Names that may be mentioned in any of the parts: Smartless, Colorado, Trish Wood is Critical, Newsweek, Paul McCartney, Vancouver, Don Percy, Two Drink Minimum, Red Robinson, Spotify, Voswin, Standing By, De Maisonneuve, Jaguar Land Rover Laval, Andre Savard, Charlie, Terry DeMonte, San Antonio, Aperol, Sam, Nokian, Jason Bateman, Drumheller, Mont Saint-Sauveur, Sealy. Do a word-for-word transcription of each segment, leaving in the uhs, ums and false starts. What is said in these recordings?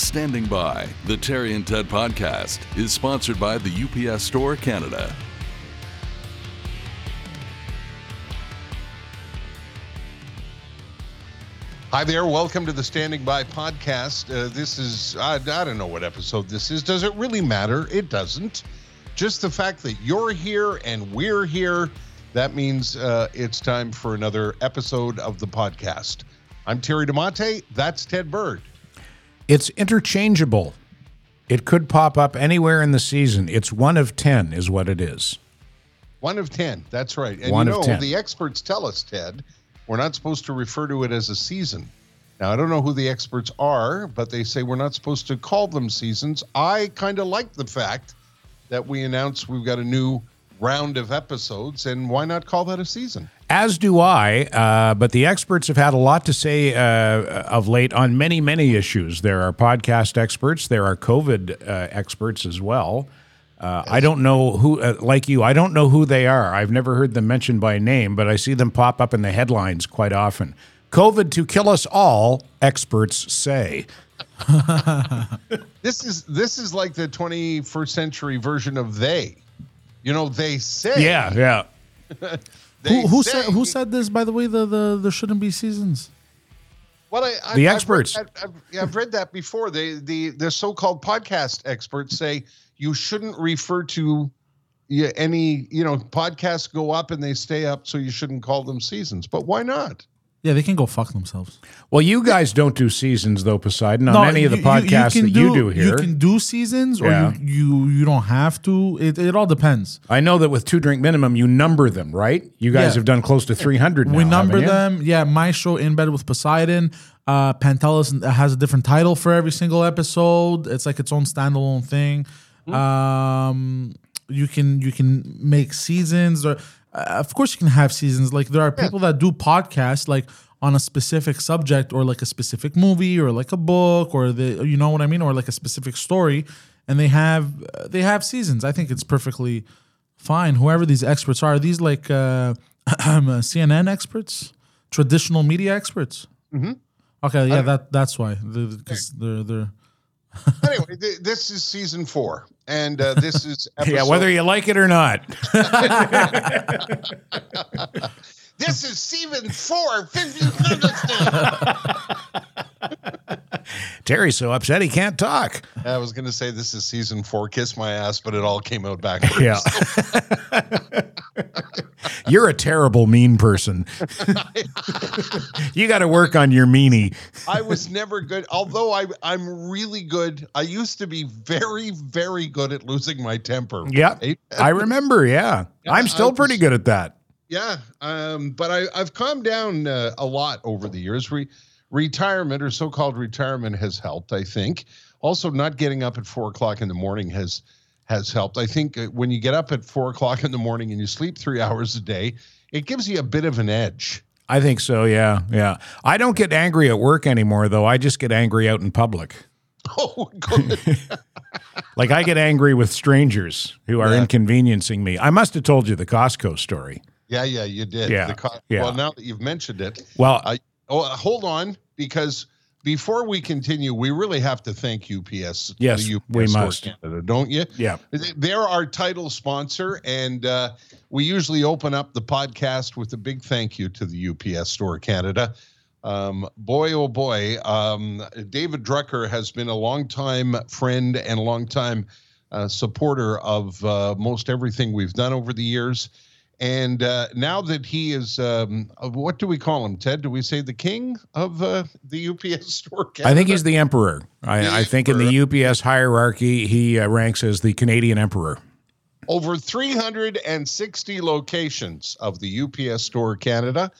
Standing By, the Terry and Ted podcast, is sponsored by the U P S Store Canada. Hi there. Welcome to the Standing By podcast. Uh, this is, I, I don't know what episode this is. Does it really matter? It doesn't. Just the fact that you're here and we're here, that means uh, it's time for another episode of the podcast. I'm Terry DeMonte. That's Ted Bird. It's interchangeable. It could pop up anywhere in the season. It's one of ten is what it is. One of ten. That's right. And one you know, of ten. The experts tell us, Ted, we're not supposed to refer to it as a season. Now, I don't know who the experts are, but they say we're not supposed to call them seasons. I kind of like the fact that we announce we've got a new round of episodes, and why not call that a season? As do I, uh, but the experts have had a lot to say uh, of late on many, many issues. There are podcast experts. There are COVID uh, experts as well. Uh, I don't know who, uh, like you, I don't know who they are. I've never heard them mentioned by name, but I see them pop up in the headlines quite often. COVID to kill us all, experts say. This is this is like the twenty-first century version of they. You know, they say. Yeah, yeah. who who say, said who said this? By the way, the the there shouldn't be seasons. Well, I, I, the I've experts. Read, I've, I've, I've read that before. They the the so-called podcast experts say. You shouldn't refer to any, you know, podcasts go up and they stay up, so you shouldn't call them seasons. But why not? Yeah, they can go fuck themselves. Well, you guys don't do seasons, though, Poseidon, on no, any you, of the podcasts you, you that do, you do here. You can do seasons, or yeah. you, you you don't have to. It, it all depends. I know that with Two Drink Minimum, you number them, right? You guys yeah. have done close to three hundred now, we number them. Yeah, my show, In Bed with Poseidon. Uh, Pantelis has a different title for every single episode. It's like its own standalone thing. Um, you can you can make seasons, or uh, of course you can have seasons. Like there are people yeah. that do podcasts like on a specific subject, or like a specific movie, or like a book, or the you know what I mean, or like a specific story, and they have uh, they have seasons. I think it's perfectly fine. Whoever these experts are, are these like uh, C N N experts, traditional media experts. Mm-hmm. Okay, yeah, that that's why because they're they're. Anyway, th- this is season four, and uh, this is episode... yeah, whether you like it or not. This is season four. Terry's so upset he can't talk. I was going to say this is season four. Kiss my ass, but it all came out backwards. Yeah. You're a terrible mean person. You got to work on your meanie. I was never good, although I, I'm really good. I used to be very, very good at losing my temper. Yeah, right? I remember, yeah. yeah I'm still was, pretty good at that. Yeah, um, but I, I've calmed down uh, a lot over the years. Re- retirement or so-called retirement has helped, I think. Also, not getting up at four o'clock in the morning has has helped. I think when you get up at four o'clock in the morning and you sleep three hours a day, it gives you a bit of an edge. I think so. Yeah. Yeah. I don't get angry at work anymore though. I just get angry out in public. Oh, good. Like I get angry with strangers who are yeah. inconveniencing me. I must've told you the Costco story. Yeah. Yeah, you did. Yeah. The co- yeah. Well, now that you've mentioned it, well, uh, oh, hold on, because before we continue, we really have to thank U P S. Yes, the U P S we must. Canada, don't you? Yeah. They're our title sponsor, and uh, we usually open up the podcast with a big thank you to the U P S Store Canada. Um, boy, oh boy, um, David Drucker has been a longtime friend and a longtime uh, supporter of uh, most everything we've done over the years. And uh, now that he is, um, what do we call him, Ted? Do we say the king of uh, the U P S Store Canada? I think he's the emperor. I, the I think emperor. In the U P S hierarchy, he uh, ranks as the Canadian emperor. Over three hundred sixty locations of the U P S Store Canada.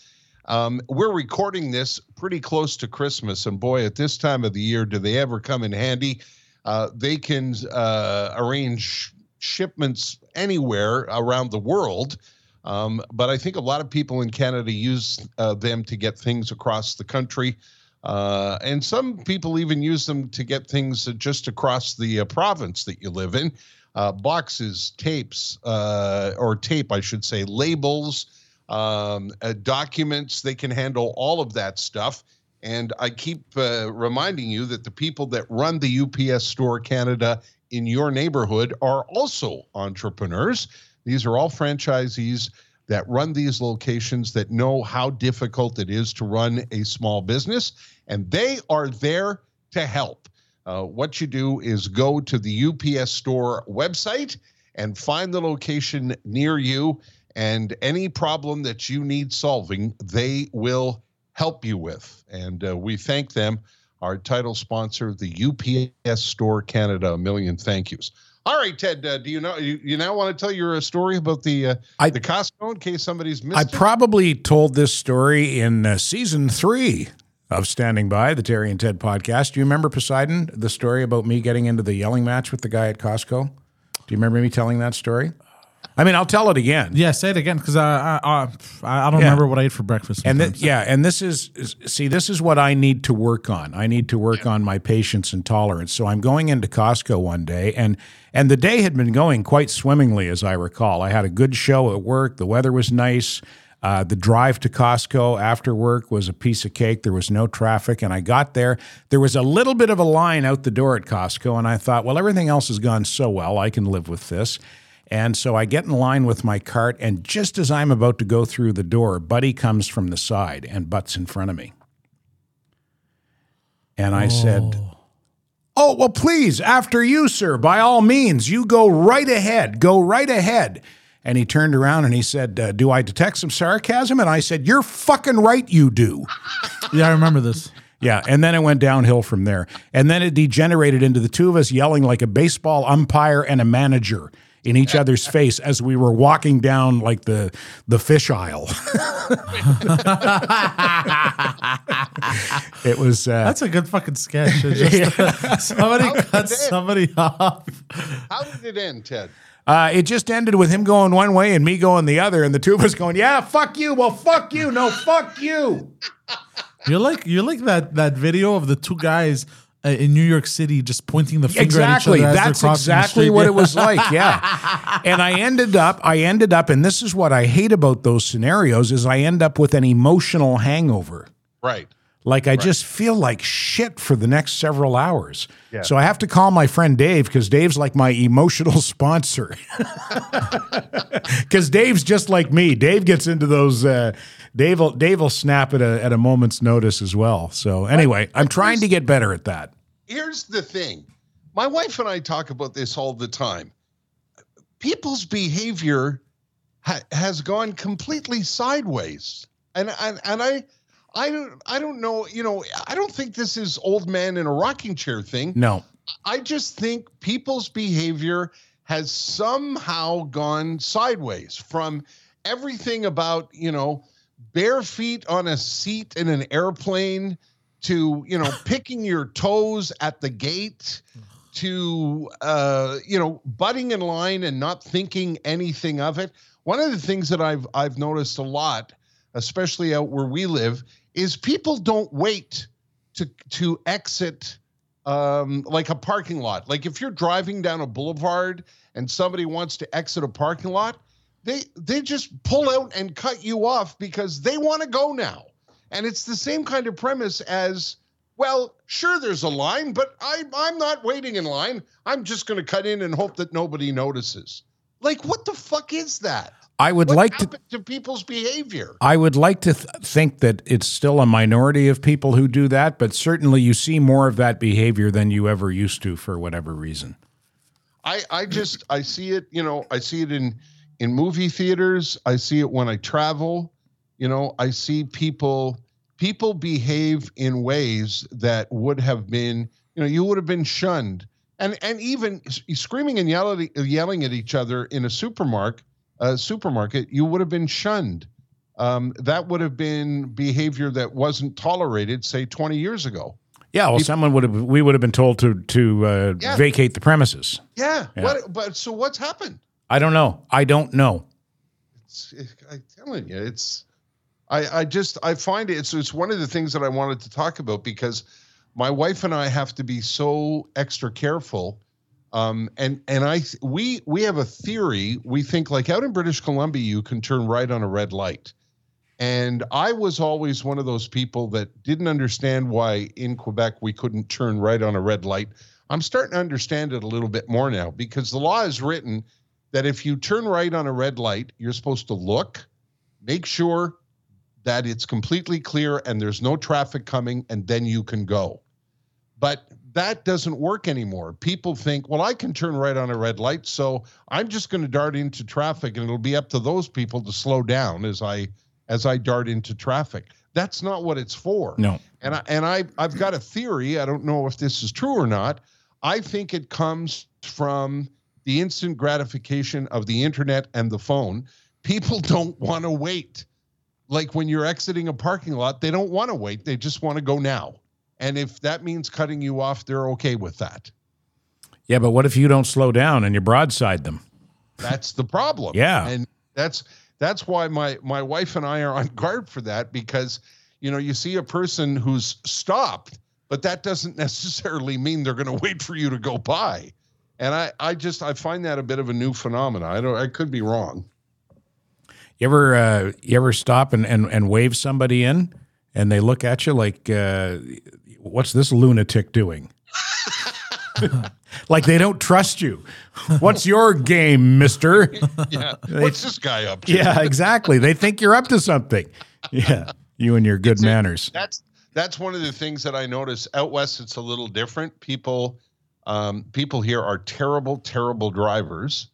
Um, we're recording this pretty close to Christmas. And boy, at this time of the year, do they ever come in handy. Uh, they can uh, arrange shipments anywhere around the world. Um, but I think a lot of people in Canada use uh, them to get things across the country. Uh, and some people even use them to get things just across the uh, province that you live in. Uh, boxes, tapes, uh, or tape, I should say, labels, um, uh, documents. They can handle all of that stuff. And I keep uh, reminding you that the people that run the U P S Store Canada in your neighborhood are also entrepreneurs. These are all franchisees that run these locations that know how difficult it is to run a small business, and they are there to help. Uh, what you do is go to the U P S Store website and find the location near you, and any problem that you need solving, they will help you with. And uh, we thank them, our title sponsor, the U P S Store Canada. A million thank yous. All right, Ted, uh, do you know you, you now want to tell your uh, story about the uh, I, the Costco in case somebody's missed I it? Probably told this story in uh, season three of Standing By, the Terry and Ted podcast. Do you remember, Poseidon, the story about me getting into the yelling match with the guy at Costco? Do you remember me telling that story? I mean, I'll tell it again. Yeah, say it again because I, I I don't yeah. remember what I ate for breakfast. And th- yeah, and this is, is see, this is what I need to work on. I need to work yeah. on my patience and tolerance. So I'm going into Costco one day, and and the day had been going quite swimmingly, as I recall. I had a good show at work. The weather was nice. Uh, the drive to Costco after work was a piece of cake. There was no traffic, and I got there. There was a little bit of a line out the door at Costco, and I thought, well, everything else has gone so well. I can live with this. And so I get in line with my cart, and just as I'm about to go through the door, Buddy comes from the side and butts in front of me. And I oh. said, oh, well, please, after you, sir, by all means, you go right ahead, go right ahead. And he turned around and he said, uh, do I detect some sarcasm? And I said, you're fucking right, you do. Yeah, I remember this. Yeah, and then it went downhill from there. And then it degenerated into the two of us yelling like a baseball umpire and a manager in each other's face as we were walking down like the the fish aisle. It was uh, that's a good fucking sketch. Just, yeah. Somebody cut somebody off. How did it end, Ted? Uh, it just ended with him going one way and me going the other, and the two of us going, "Yeah, fuck you." Well, fuck you. No, fuck you. You're like you're like that that video of the two guys in New York City, just pointing the finger exactly. at each other. That's exactly what it was like. Yeah. And I ended up, I ended up, and this is what I hate about those scenarios is I end up with an emotional hangover. Right. Like I right. just feel like shit for the next several hours. Yeah. So I have to call my friend Dave because Dave's like my emotional sponsor. Because Dave's just like me. Dave gets into those, uh, Dave will, Dave will snap at a, at a moment's notice as well. So anyway, I'm trying to get better at that. Here's the thing. My wife and I talk about this all the time. People's behavior ha- has gone completely sideways. And, and, and I... I don't, I don't know, you know, I don't think this is old man in a rocking chair thing. No. I just think people's behavior has somehow gone sideways from everything about, you know, bare feet on a seat in an airplane to, you know, picking your toes at the gate to, uh, you know, butting in line and not thinking anything of it. One of the things that I've, I've noticed a lot, especially out where we live, is people don't wait to to exit um, like a parking lot. Like if you're driving down a boulevard and somebody wants to exit a parking lot, they they just pull out and cut you off because they want to go now. And it's the same kind of premise as, well, sure, there's a line, but I, I'm not waiting in line. I'm just going to cut in and hope that nobody notices. Like, what the fuck is that? I would what like to, to people's behavior. I would like to th- think that it's still a minority of people who do that, but certainly you see more of that behavior than you ever used to for whatever reason. I, I just, I see it, you know, I see it in, in movie theaters. I see it when I travel, you know, I see people, people behave in ways that would have been, you know, you would have been shunned and, and even screaming and yelling, yelling at each other in a supermarket. Uh, supermarket, you would have been shunned. Um, that would have been behavior that wasn't tolerated, say, twenty years ago. Yeah, well, People, someone would have. We would have been told to to uh, yeah. vacate the premises. Yeah. yeah. What, but so what's happened? I don't know. I don't know. It's, it, I'm telling you, it's. I I just I find it, it's it's one of the things that I wanted to talk about because my wife and I have to be so extra careful. Um, and, and I, we, we have a theory. We think like out in British Columbia, you can turn right on a red light. And I was always one of those people that didn't understand why in Quebec we couldn't turn right on a red light. I'm starting to understand it a little bit more now, because the law is written that if you turn right on a red light, you're supposed to look, make sure that it's completely clear and there's no traffic coming, and then you can go. But that doesn't work anymore. People think, well, I can turn right on a red light, so I'm just going to dart into traffic, and it'll be up to those people to slow down as I as I dart into traffic. That's not what it's for. No. And, I, and I, I've got a theory. I don't know if this is true or not. I think it comes from the instant gratification of the internet and the phone. People don't want to wait. Like when you're exiting a parking lot, they don't want to wait. They just want to go now. And if that means cutting you off, they're okay with that. Yeah, but what if you don't slow down and you broadside them? That's the problem. Yeah. And that's... That's why my, my wife and I are on guard for that, because, you know, you see a person who's stopped, but that doesn't necessarily mean they're going to wait for you to go by. And I, I just, I find that a bit of a new phenomena. I don't, I could be wrong. You ever, uh, you ever stop and, and, and wave somebody in and they look at you like, uh, what's this lunatic doing? Like they don't trust you. What's your game, mister? Yeah. What's this guy up to? Yeah, exactly. They think you're up to something. Yeah. You and your good it's manners. A, that's that's one of the things that I notice. Out west, it's a little different. People um, people here are terrible, terrible drivers,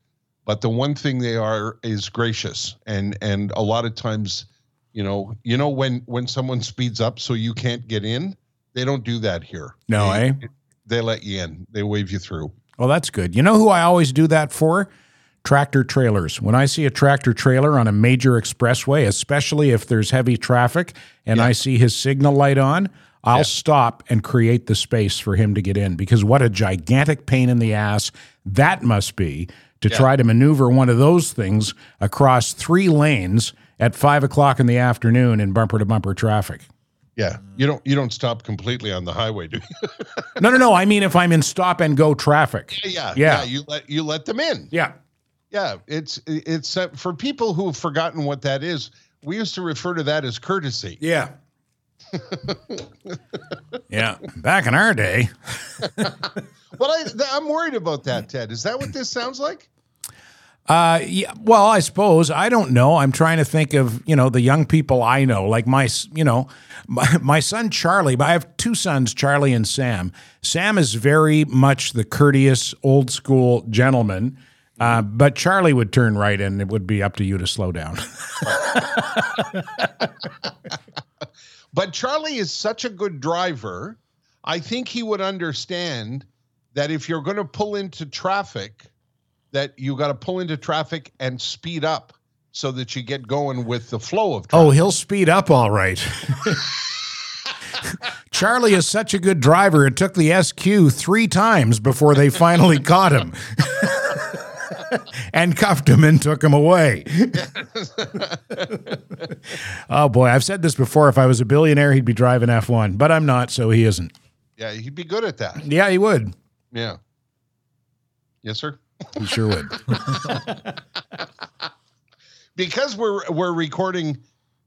but the one thing they are is gracious. And and a lot of times, you know, you know when when someone speeds up so you can't get in, they don't do that here. No, they, eh? It, They let you in. They wave you through. Well, that's good. You know who I always do that for? Tractor trailers. When I see a tractor trailer on a major expressway, especially if there's heavy traffic and yeah. I see his signal light on, I'll yeah. stop and create the space for him to get in, because what a gigantic pain in the ass that must be to yeah. try to maneuver one of those things across three lanes at five o'clock in the afternoon in bumper to bumper traffic. Yeah, you don't you don't stop completely on the highway, do you? no, no, no. I mean, if I'm in stop and go traffic. Yeah, yeah, yeah. yeah you let you let them in. Yeah, yeah. It's it's uh, for people who have forgotten what that is. We used to refer to that as courtesy. Yeah. yeah. Back in our day. well, I, I'm worried about that, Ted. Is that what this sounds like? Uh, yeah, well, I suppose, I don't know. I'm trying to think of, you know, the young people I know, like my, you know, my, my son, Charlie, but I have two sons, Charlie and Sam. Sam is very much the courteous old school gentleman. Uh, but Charlie would turn right in. It would be up to you to slow down. But Charlie is such a good driver. I think he would understand that if you're going to pull into traffic, that you got to pull into traffic and speed up so that you get going with the flow of traffic. Oh, he'll speed up all right. Charlie is such a good driver. It took the S Q three times before they finally caught him and cuffed him and took him away. Oh, boy, I've said this before. If I was a billionaire, he'd be driving F one, but I'm not, so he isn't. Yeah, he'd be good at that. Yeah, he would. Yeah. Yes, sir. You sure would. Because we're we're recording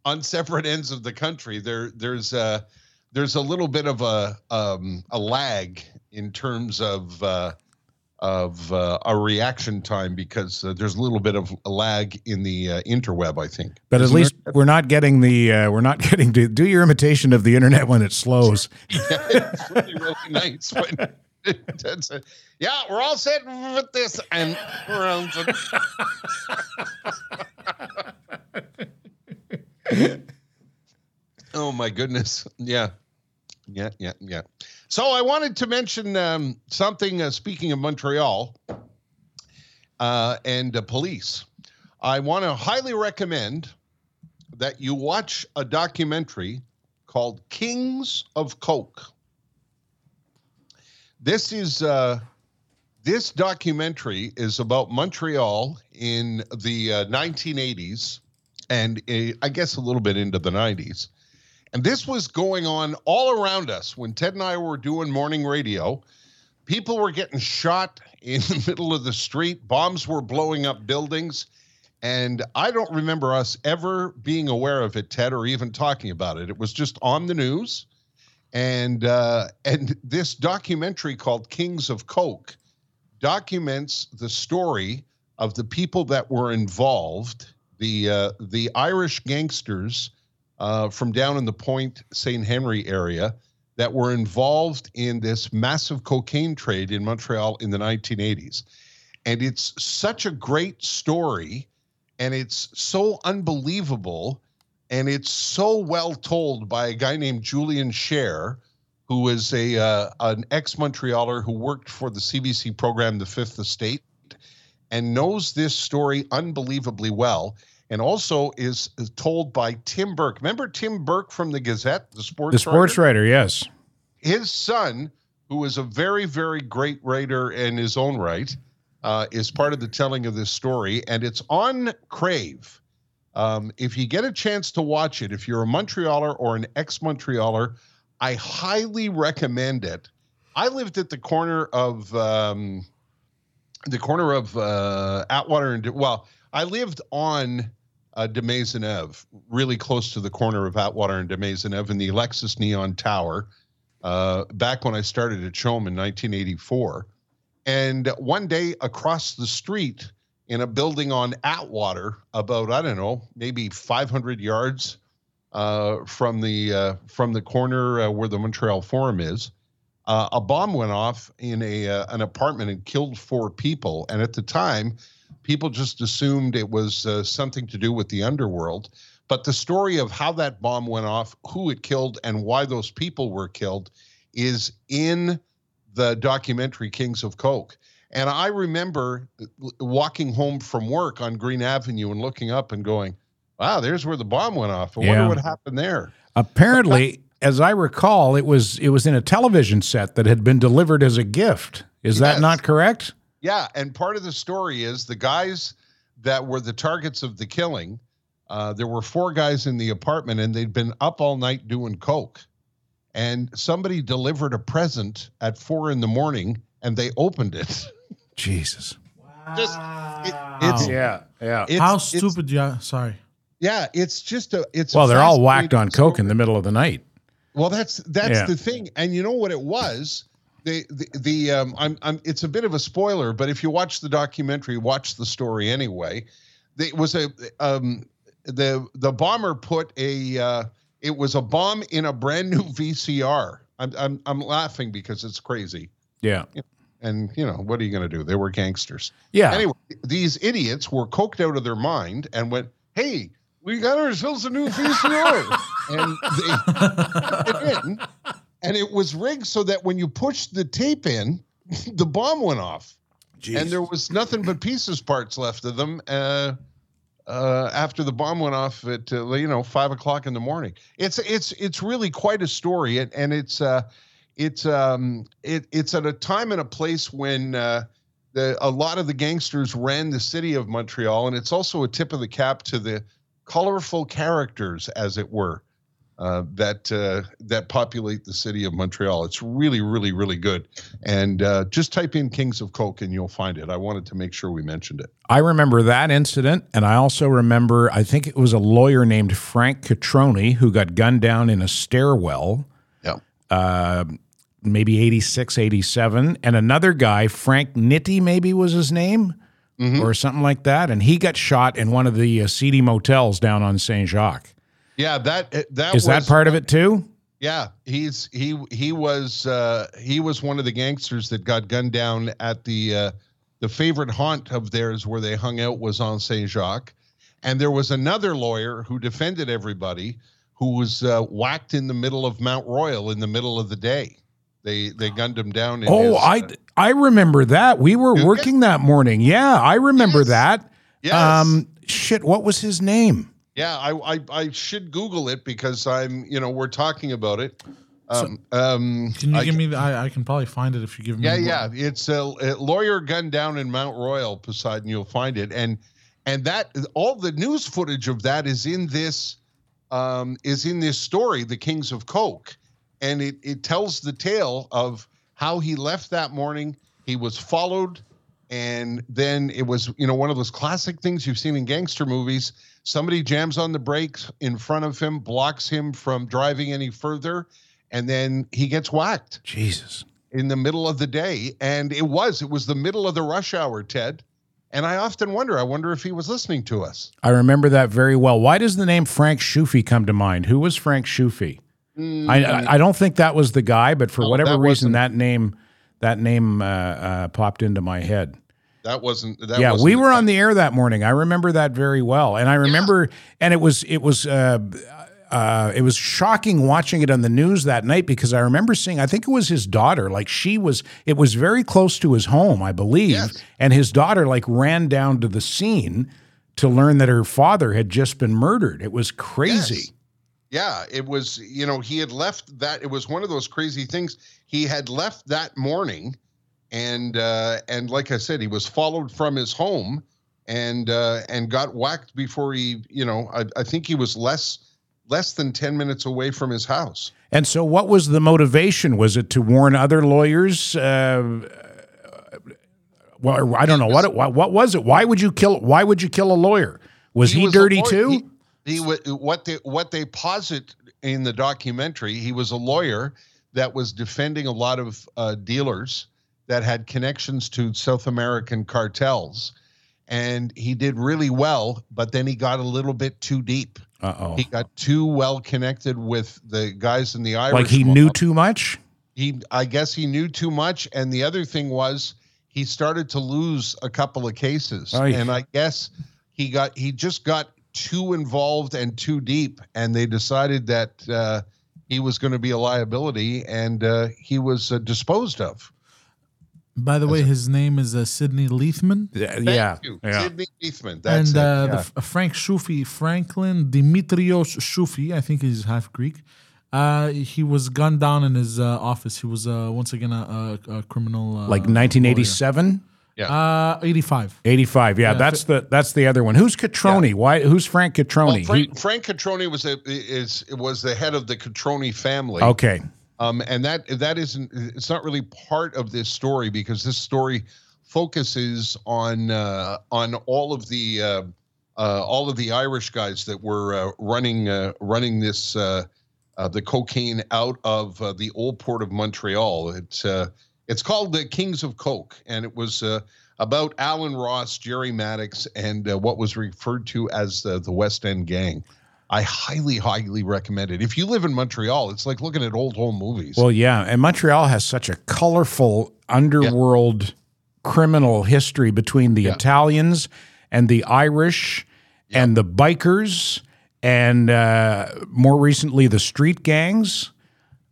on separate ends of the country, there there's a there's a little bit of a um, a lag in terms of uh, of uh, our reaction time, because uh, there's a little bit of a lag in the uh, interweb, I think. But Isn't at least there? we're not getting the uh, we're not getting to do your imitation of the internet when it slows. Yeah, it's really really nice when. A, yeah, we're all set with this, and we're on to... Oh my goodness! Yeah, yeah, yeah, yeah. So I wanted to mention um, something. Uh, speaking of Montreal uh, and uh, police, I want to highly recommend that you watch a documentary called "Kings of Coke." This is uh, this documentary is about Montreal in the uh, nineteen eighties and uh, I guess a little bit into the nineties. And this was going on all around us when Ted and I were doing morning radio. People were getting shot in the middle of the street. Bombs were blowing up buildings. And I don't remember us ever being aware of it, Ted, or even talking about it. It was just on the news. And uh, and this documentary called Kings of Coke documents the story of the people that were involved, the uh, the Irish gangsters uh, from down in the Point Saint Henry area that were involved in this massive cocaine trade in Montreal in the nineteen eighties. And it's such a great story, and it's so unbelievable, and it's so well told by a guy named Julian Scher, who is a uh, an ex-Montrealer who worked for the C B C program The Fifth Estate and knows this story unbelievably well, and also is, is told by Tim Burke. Remember Tim Burke from the Gazette, the sports writer? The sports writer, yes. His son, who is a very, very great writer in his own right, uh, is part of the telling of this story, and it's on Crave. Um, if you get a chance to watch it, if you're a Montrealer or an ex-Montrealer, I highly recommend it. I lived at the corner of um, the corner of uh, Atwater and De- well, I lived on uh, De Maisonneuve, really close to the corner of Atwater and De Maisonneuve in the Alexis Neon Tower. Uh, back when I started at Chom in nineteen eighty-four, and one day across the street, in a building on Atwater, about, I don't know, maybe five hundred yards uh, from the uh, from the corner uh, where the Montreal Forum is, uh, a bomb went off in a uh, an apartment and killed four people. And at the time, people just assumed it was uh, something to do with the underworld. But the story of how that bomb went off, who it killed, and why those people were killed is in the documentary Kings of Coke. And I remember walking home from work on Green Avenue and looking up and going, wow, there's where the bomb went off. I yeah. wonder what happened there. Apparently, as I recall, it was it was in a television set that had been delivered as a gift. Is yes. that not correct? Yeah, and part of the story is the guys that were the targets of the killing, uh, there were four guys in the apartment, and they'd been up all night doing coke. And somebody delivered a present at four in the morning, and they opened it. Jesus. Wow. Just, it, it's, yeah, yeah. It's, How stupid, yeah. Sorry. Yeah, it's just a, it's. Well, they're all whacked on story. Coke in the middle of the night. Well, that's, that's yeah. the thing. And you know what it was? The, the, the, um, I'm, I'm, it's a bit of a spoiler, but if you watch the documentary, watch the story anyway. It was a, um, the, the bomber put a, uh, it was a bomb in a brand new V C R. I'm, I'm, I'm laughing because it's crazy. Yeah. And, you know, what are you going to do? They were gangsters. Yeah. Anyway, these idiots were coked out of their mind and went, hey, we got ourselves a new V C R. And they put it in. And it was rigged so that when you pushed the tape in, the bomb went off. Jeez. And there was nothing but pieces parts left of them uh, uh, after the bomb went off at, uh, you know, five o'clock in the morning. It's it's it's really quite a story. And, and it's... Uh, It's um it it's at a time and a place when uh, the a lot of the gangsters ran the city of Montreal, and it's also a tip of the cap to the colorful characters, as it were, uh, that uh, that populate the city of Montreal. It's really, really, really good. And uh, just type in Kings of Coke and you'll find it. I wanted to make sure we mentioned it. I remember that incident, and I also remember I think it was a lawyer named Frank Cotroni who got gunned down in a stairwell. Yeah. Uh, maybe eighty-six, eighty-seven, and another guy, Frank Nitti maybe was his name, mm-hmm. or something like that, and he got shot in one of the uh, seedy motels down on Saint-Jacques. Yeah, that that is was, that part of it too? Yeah, he's he he was uh, he was one of the gangsters that got gunned down at the uh, the favorite haunt of theirs where they hung out was on Saint-Jacques, and there was another lawyer who defended everybody who was uh, whacked in the middle of Mount Royal in the middle of the day. They they gunned him down. In oh, his, I uh, I remember that. We were working it? that morning. Yeah, I remember yes. that. Yes. Um, shit, what was his name? Yeah, I, I I should Google it because I'm you know we're talking about it. Um, so, um, can you I, give me? The, I I can probably find it if you give me. Yeah, the yeah. It's a, a lawyer gunned down in Mount Royal, Poseidon. You'll find it, and and that all the news footage of that is in this um, is in this story, The Kings of Coke. And it, it tells the tale of how he left that morning. He was followed And then it was, you know, one of those classic things you've seen in gangster movies. Somebody jams on the brakes in front of him, blocks him from driving any further, and then he gets whacked. Jesus. In the middle of the day. And it was, it was the middle of the rush hour, Ted. And I often wonder, I wonder if he was listening to us. I remember that very well. Why does the name Frank Shufi come to mind? Who was Frank Shufi? Mm. I I don't think that was the guy, but for no, whatever that reason, wasn't. that name that name uh, uh, popped into my head. That wasn't. That yeah, wasn't we were on the air that morning. I remember that very well, and I remember, yeah. and it was it was uh, uh, it was shocking watching it on the news that night, because I remember seeing. I think it was his daughter. Like she was. It was very close to his home, I believe, yes. and his daughter like ran down to the scene to learn that her father had just been murdered. It was crazy. Yes. Yeah, it was. You know, he had left that. It was one of those crazy things. He had left that morning. And uh, and like I said, he was followed from his home, and uh, and got whacked before he, you know, I, I think he was less less than ten minutes away from his house. And so, what was the motivation? Was it to warn other lawyers? Uh, well, I don't know what it, what what was it. Why would you kill? Why would you kill a lawyer? Was he, he was dirty too? He, he what they what they posit in the documentary. He was a lawyer that was defending a lot of uh, dealers that had connections to South American cartels, and he did really well, but then he got a little bit too deep. Uh-oh. He got too well connected with the guys in the Irish. Like he mob. Knew too much? He, I guess he knew too much, and the other thing was he started to lose a couple of cases, right. and I guess he got he just got too involved and too deep, and they decided that uh, he was going to be a liability, and uh, he was uh, disposed of. By the way, his name is uh, Sidney Leithman. Yeah, Thank you. yeah. Sidney Leithman. That's and uh, it. Yeah. The, uh, Frank Shufi, Franklin Dimitrios Shufi, I think he's half Greek. Uh, he was gunned down in his uh, office. He was uh, once again a, a, a criminal. Uh, like nineteen eighty-seven. Yeah. Uh, eighty-five. eighty-five. Yeah, yeah, that's the that's the other one. Who's Cotroni? Yeah. Why? Who's Frank Cotroni? Well, Frank, he, Frank Cotroni was a, is was the head of the Cotroni family. Okay. Um, and that that isn't it's not really part of this story, because this story focuses on uh, on all of the uh, uh, all of the Irish guys that were uh, running uh, running this uh, uh, the cocaine out of uh, the old port of Montreal. It's uh, it's called the Kings of Coke, and it was uh, about Alan Ross, Jerry Maddox, and uh, what was referred to as the, the West End Gang. I highly, highly recommend it. If you live in Montreal, it's like looking at old home movies. Well, yeah, and Montreal has such a colorful underworld yeah. criminal history between the yeah. Italians and the Irish yeah. and the bikers and uh, more recently the street gangs.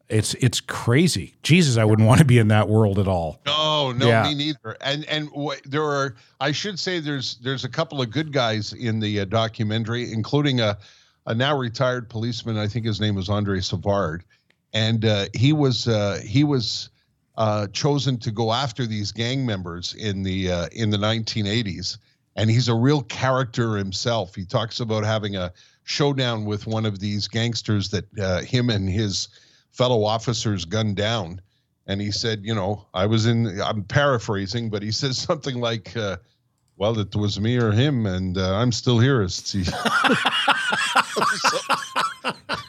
It's it's crazy. Jesus, I wouldn't want to be in that world at all. No, no, yeah. me neither. And and w- there are, I should say, there's there's a couple of good guys in the uh, documentary, including a. a now retired policeman. I think his name was Andre Savard. And uh, he was uh, he was uh, chosen to go after these gang members in the uh, in the nineteen eighties. And he's a real character himself. He talks about having a showdown with one of these gangsters that uh, him and his fellow officers gunned down. And he said, you know, I was in, I'm paraphrasing, but he says something like, uh, well, it was me or him, and uh, I'm still here. So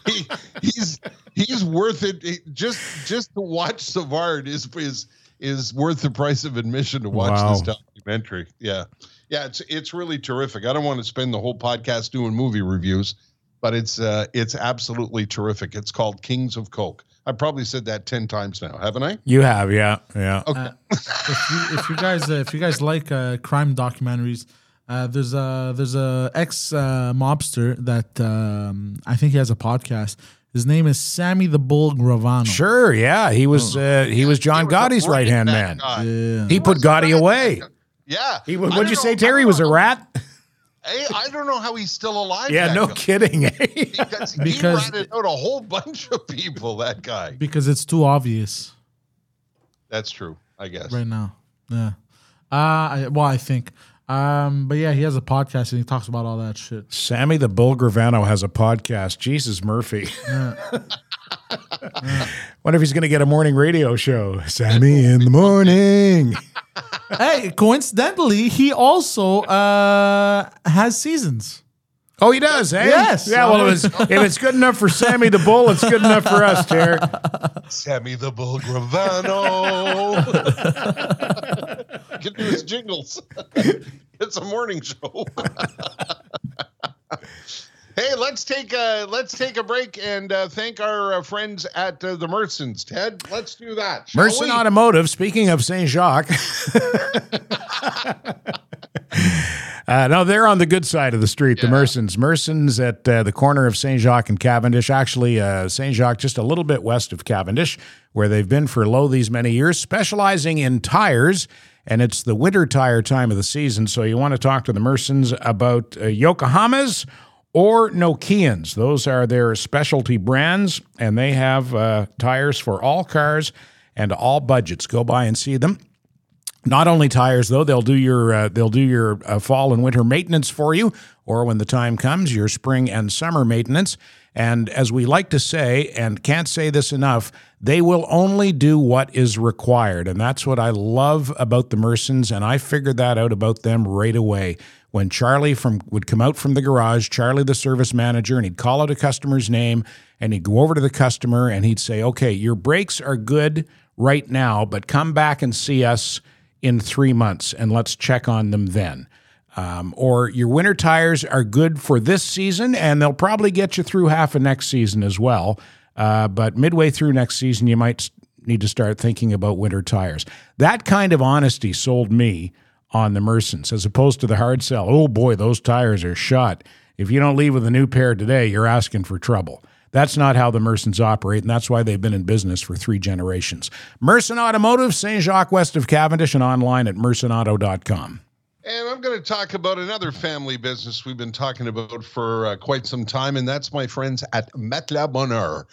he, he's he's worth it. He, just just to watch Savard is is is worth the price of admission to watch wow. this documentary. Yeah, yeah, it's it's really terrific. I don't want to spend the whole podcast doing movie reviews, but it's uh, it's absolutely terrific. It's called Kings of Coke. I probably said that ten times now, haven't I? You have, yeah, yeah. Okay. Uh, if, you, if you guys uh, if you guys like uh, crime documentaries. Uh, there's a there's a ex uh, mobster that um, I think he has a podcast. His name is Sammy the Bull Gravano. Sure, yeah, he was oh. uh, he was John he Gotti's right hand man. Yeah. He, he put Gotti away. Yeah, he, what'd you know, say, Terry? He was a rat. Hey, I don't know how he's still alive. Yeah, no guy. kidding. Eh? because, because he ratted out a whole bunch of people. That guy. Because it's too obvious. That's true, I guess. Right now, yeah. Uh, I, well, I think. Um, but yeah, he has a podcast and he talks about all that shit. Sammy the Bull Gravano has a podcast. Jesus Murphy. Yeah. yeah. Wonder if he's going to get a morning radio show. Sammy in the morning. Hey, coincidentally, he also uh, has seasons. Oh, he does, eh? Yes. Yeah, well, it was, if it's good enough for Sammy the Bull, it's good enough for us, Terry. Sammy the Bull Gravano. Get to his jingles. It's a morning show. Hey, let's take a, let's take a break and uh, thank our uh, friends at uh, the Mersons. Ted, let's do that. Merson Automotive, speaking of Saint-Jacques. Uh, no, they're on the good side of the street, yeah. The Mersons. Mersons at uh, the corner of Saint-Jacques and Cavendish. Actually, uh, Saint-Jacques just a little bit west of Cavendish, where they've been for lo these many years, specializing in tires. And it's the winter tire time of the season, so you want to talk to the Mersons about uh, Yokohamas or Nokians. Those are their specialty brands, and they have uh, tires for all cars and all budgets. Go by and see them. Not only tires, though, they'll do your uh, they'll do your uh, fall and winter maintenance for you, or when the time comes, your spring and summer maintenance. And as we like to say, and can't say this enough, they will only do what is required. And that's what I love about the Mersons, and I figured that out about them right away. When Charlie from would come out from the garage, Charlie the service manager, and he'd call out a customer's name, and he'd go over to the customer, and he'd say, okay, your brakes are good right now, but come back and see us in three months, and let's check on them then. Um, or your winter tires are good for this season, and they'll probably get you through half of next season as well. Uh, but midway through next season, you might need to start thinking about winter tires. That kind of honesty sold me on the Mersons, as opposed to the hard sell. Oh, boy, those tires are shot. If you don't leave with a new pair today, you're asking for trouble. That's not how the Mersons operate, and that's why they've been in business for three generations. Merson Automotive, Saint-Jacques west of Cavendish, and online at merson auto dot com. And I'm going to talk about another family business we've been talking about for uh, quite some time, and that's my friends at Matelas Bonheur.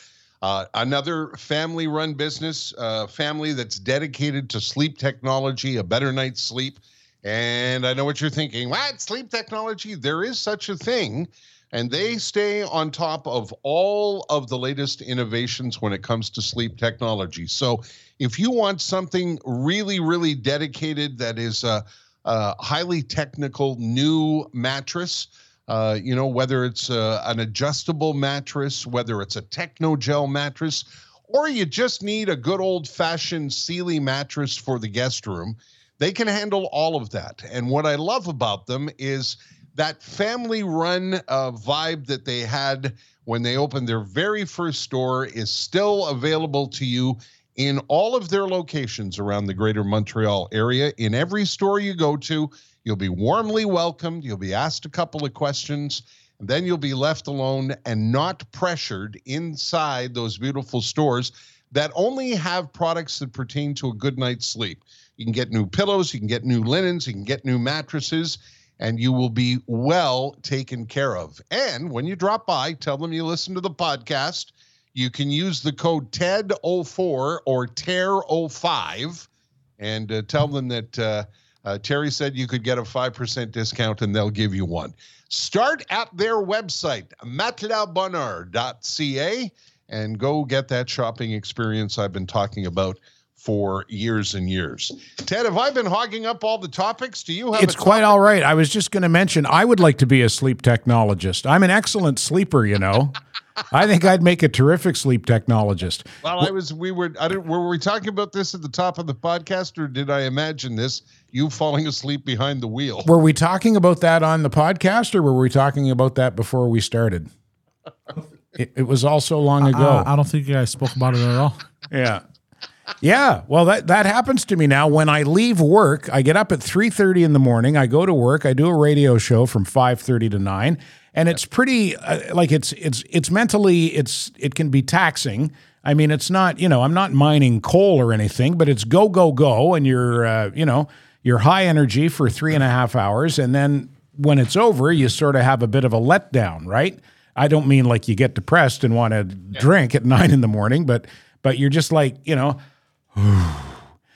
Uh, another family-run business, a uh, family that's dedicated to sleep technology, a better night's sleep. And I know what you're thinking. What? Sleep technology? There is such a thing. And they stay on top of all of the latest innovations when it comes to sleep technology. So if you want something really, really dedicated that is uh, Uh, highly technical new mattress, uh, you know, whether it's uh, an adjustable mattress, whether it's a Technogel mattress, or you just need a good old-fashioned Sealy mattress for the guest room, they can handle all of that. And what I love about them is that family-run uh, vibe that they had when they opened their very first store is still available to you in all of their locations around the greater Montreal area. In every store you go to, you'll be warmly welcomed. You'll be asked a couple of questions, and then you'll be left alone and not pressured inside those beautiful stores that only have products that pertain to a good night's sleep. You can get new pillows, you can get new linens, you can get new mattresses, and you will be well taken care of. And when you drop by, tell them you listen to the podcast. You can use the code T E D zero four or T E R zero five and uh, tell them that uh, uh, Terry said you could get a five percent discount and they'll give you one. Start at their website, matelas bonheur dot c a, and go get that shopping experience I've been talking about for years and years. Ted, have I been hogging up all the topics? Do you have It's quite all right. I was just going to mention, I would like to be a sleep technologist. I'm an excellent sleeper, you know. I think I'd make a terrific sleep technologist. Well, I was, we were, I didn't, were we talking about this at the top of the podcast, or did I imagine this, you falling asleep behind the wheel? Were we talking about that on the podcast, or were we talking about that before we started? It, it was all so long ago. Uh, I don't think you guys spoke about it at all. Yeah. Yeah, well, that, that happens to me now. When I leave work, I get up at three thirty in the morning. I go to work. I do a radio show from five thirty to nine, and it's pretty uh, like it's it's it's mentally it's it can be taxing. I mean, it's not, you know, I'm not mining coal or anything, but it's go go go, and you're uh, you know you're high energy for three and a half hours, and then when it's over, you sort of have a bit of a letdown, right? I don't mean like you get depressed and want to yeah. drink at nine in the morning, but but you're just like, you know.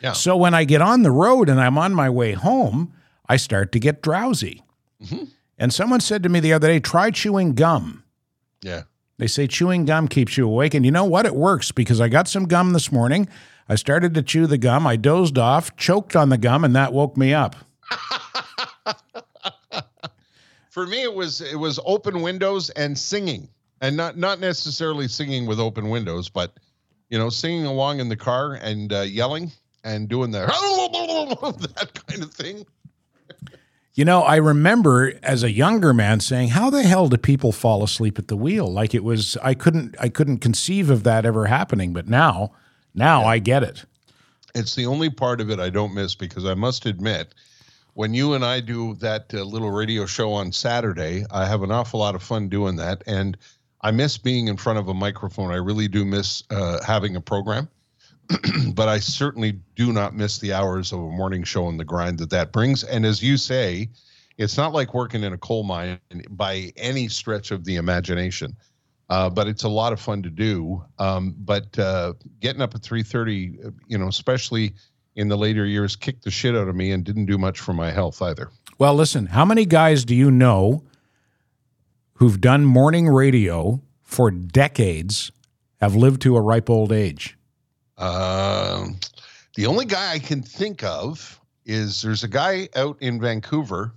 Yeah. So when I get on the road and I'm on my way home, I start to get drowsy. Mm-hmm. And someone said to me the other day, try chewing gum. Yeah. They say chewing gum keeps you awake. And you know what? It works, because I got some gum this morning. I started to chew the gum. I dozed off, choked on the gum, and that woke me up. For me, it was it was open windows and singing, and not not necessarily singing with open windows, but you know, singing along in the car and uh, yelling and doing the that kind of thing. You know, I remember as a younger man saying, "How the hell do people fall asleep at the wheel?" Like it was, I couldn't I couldn't conceive of that ever happening. But now, now yeah. I get it. It's the only part of it I don't miss, because I must admit, when you and I do that uh, little radio show on Saturday, I have an awful lot of fun doing that. And I miss being in front of a microphone. I really do miss uh, having a program. But I certainly do not miss the hours of a morning show and the grind that that brings. And as you say, it's not like working in a coal mine by any stretch of the imagination. Uh, but it's a lot of fun to do. Um, but uh, getting up at three thirty, you know, especially in the later years, kicked the shit out of me and didn't do much for my health either. Well, listen, how many guys do you know who've done morning radio for decades have lived to a ripe old age? Uh, the only guy I can think of is there's a guy out in Vancouver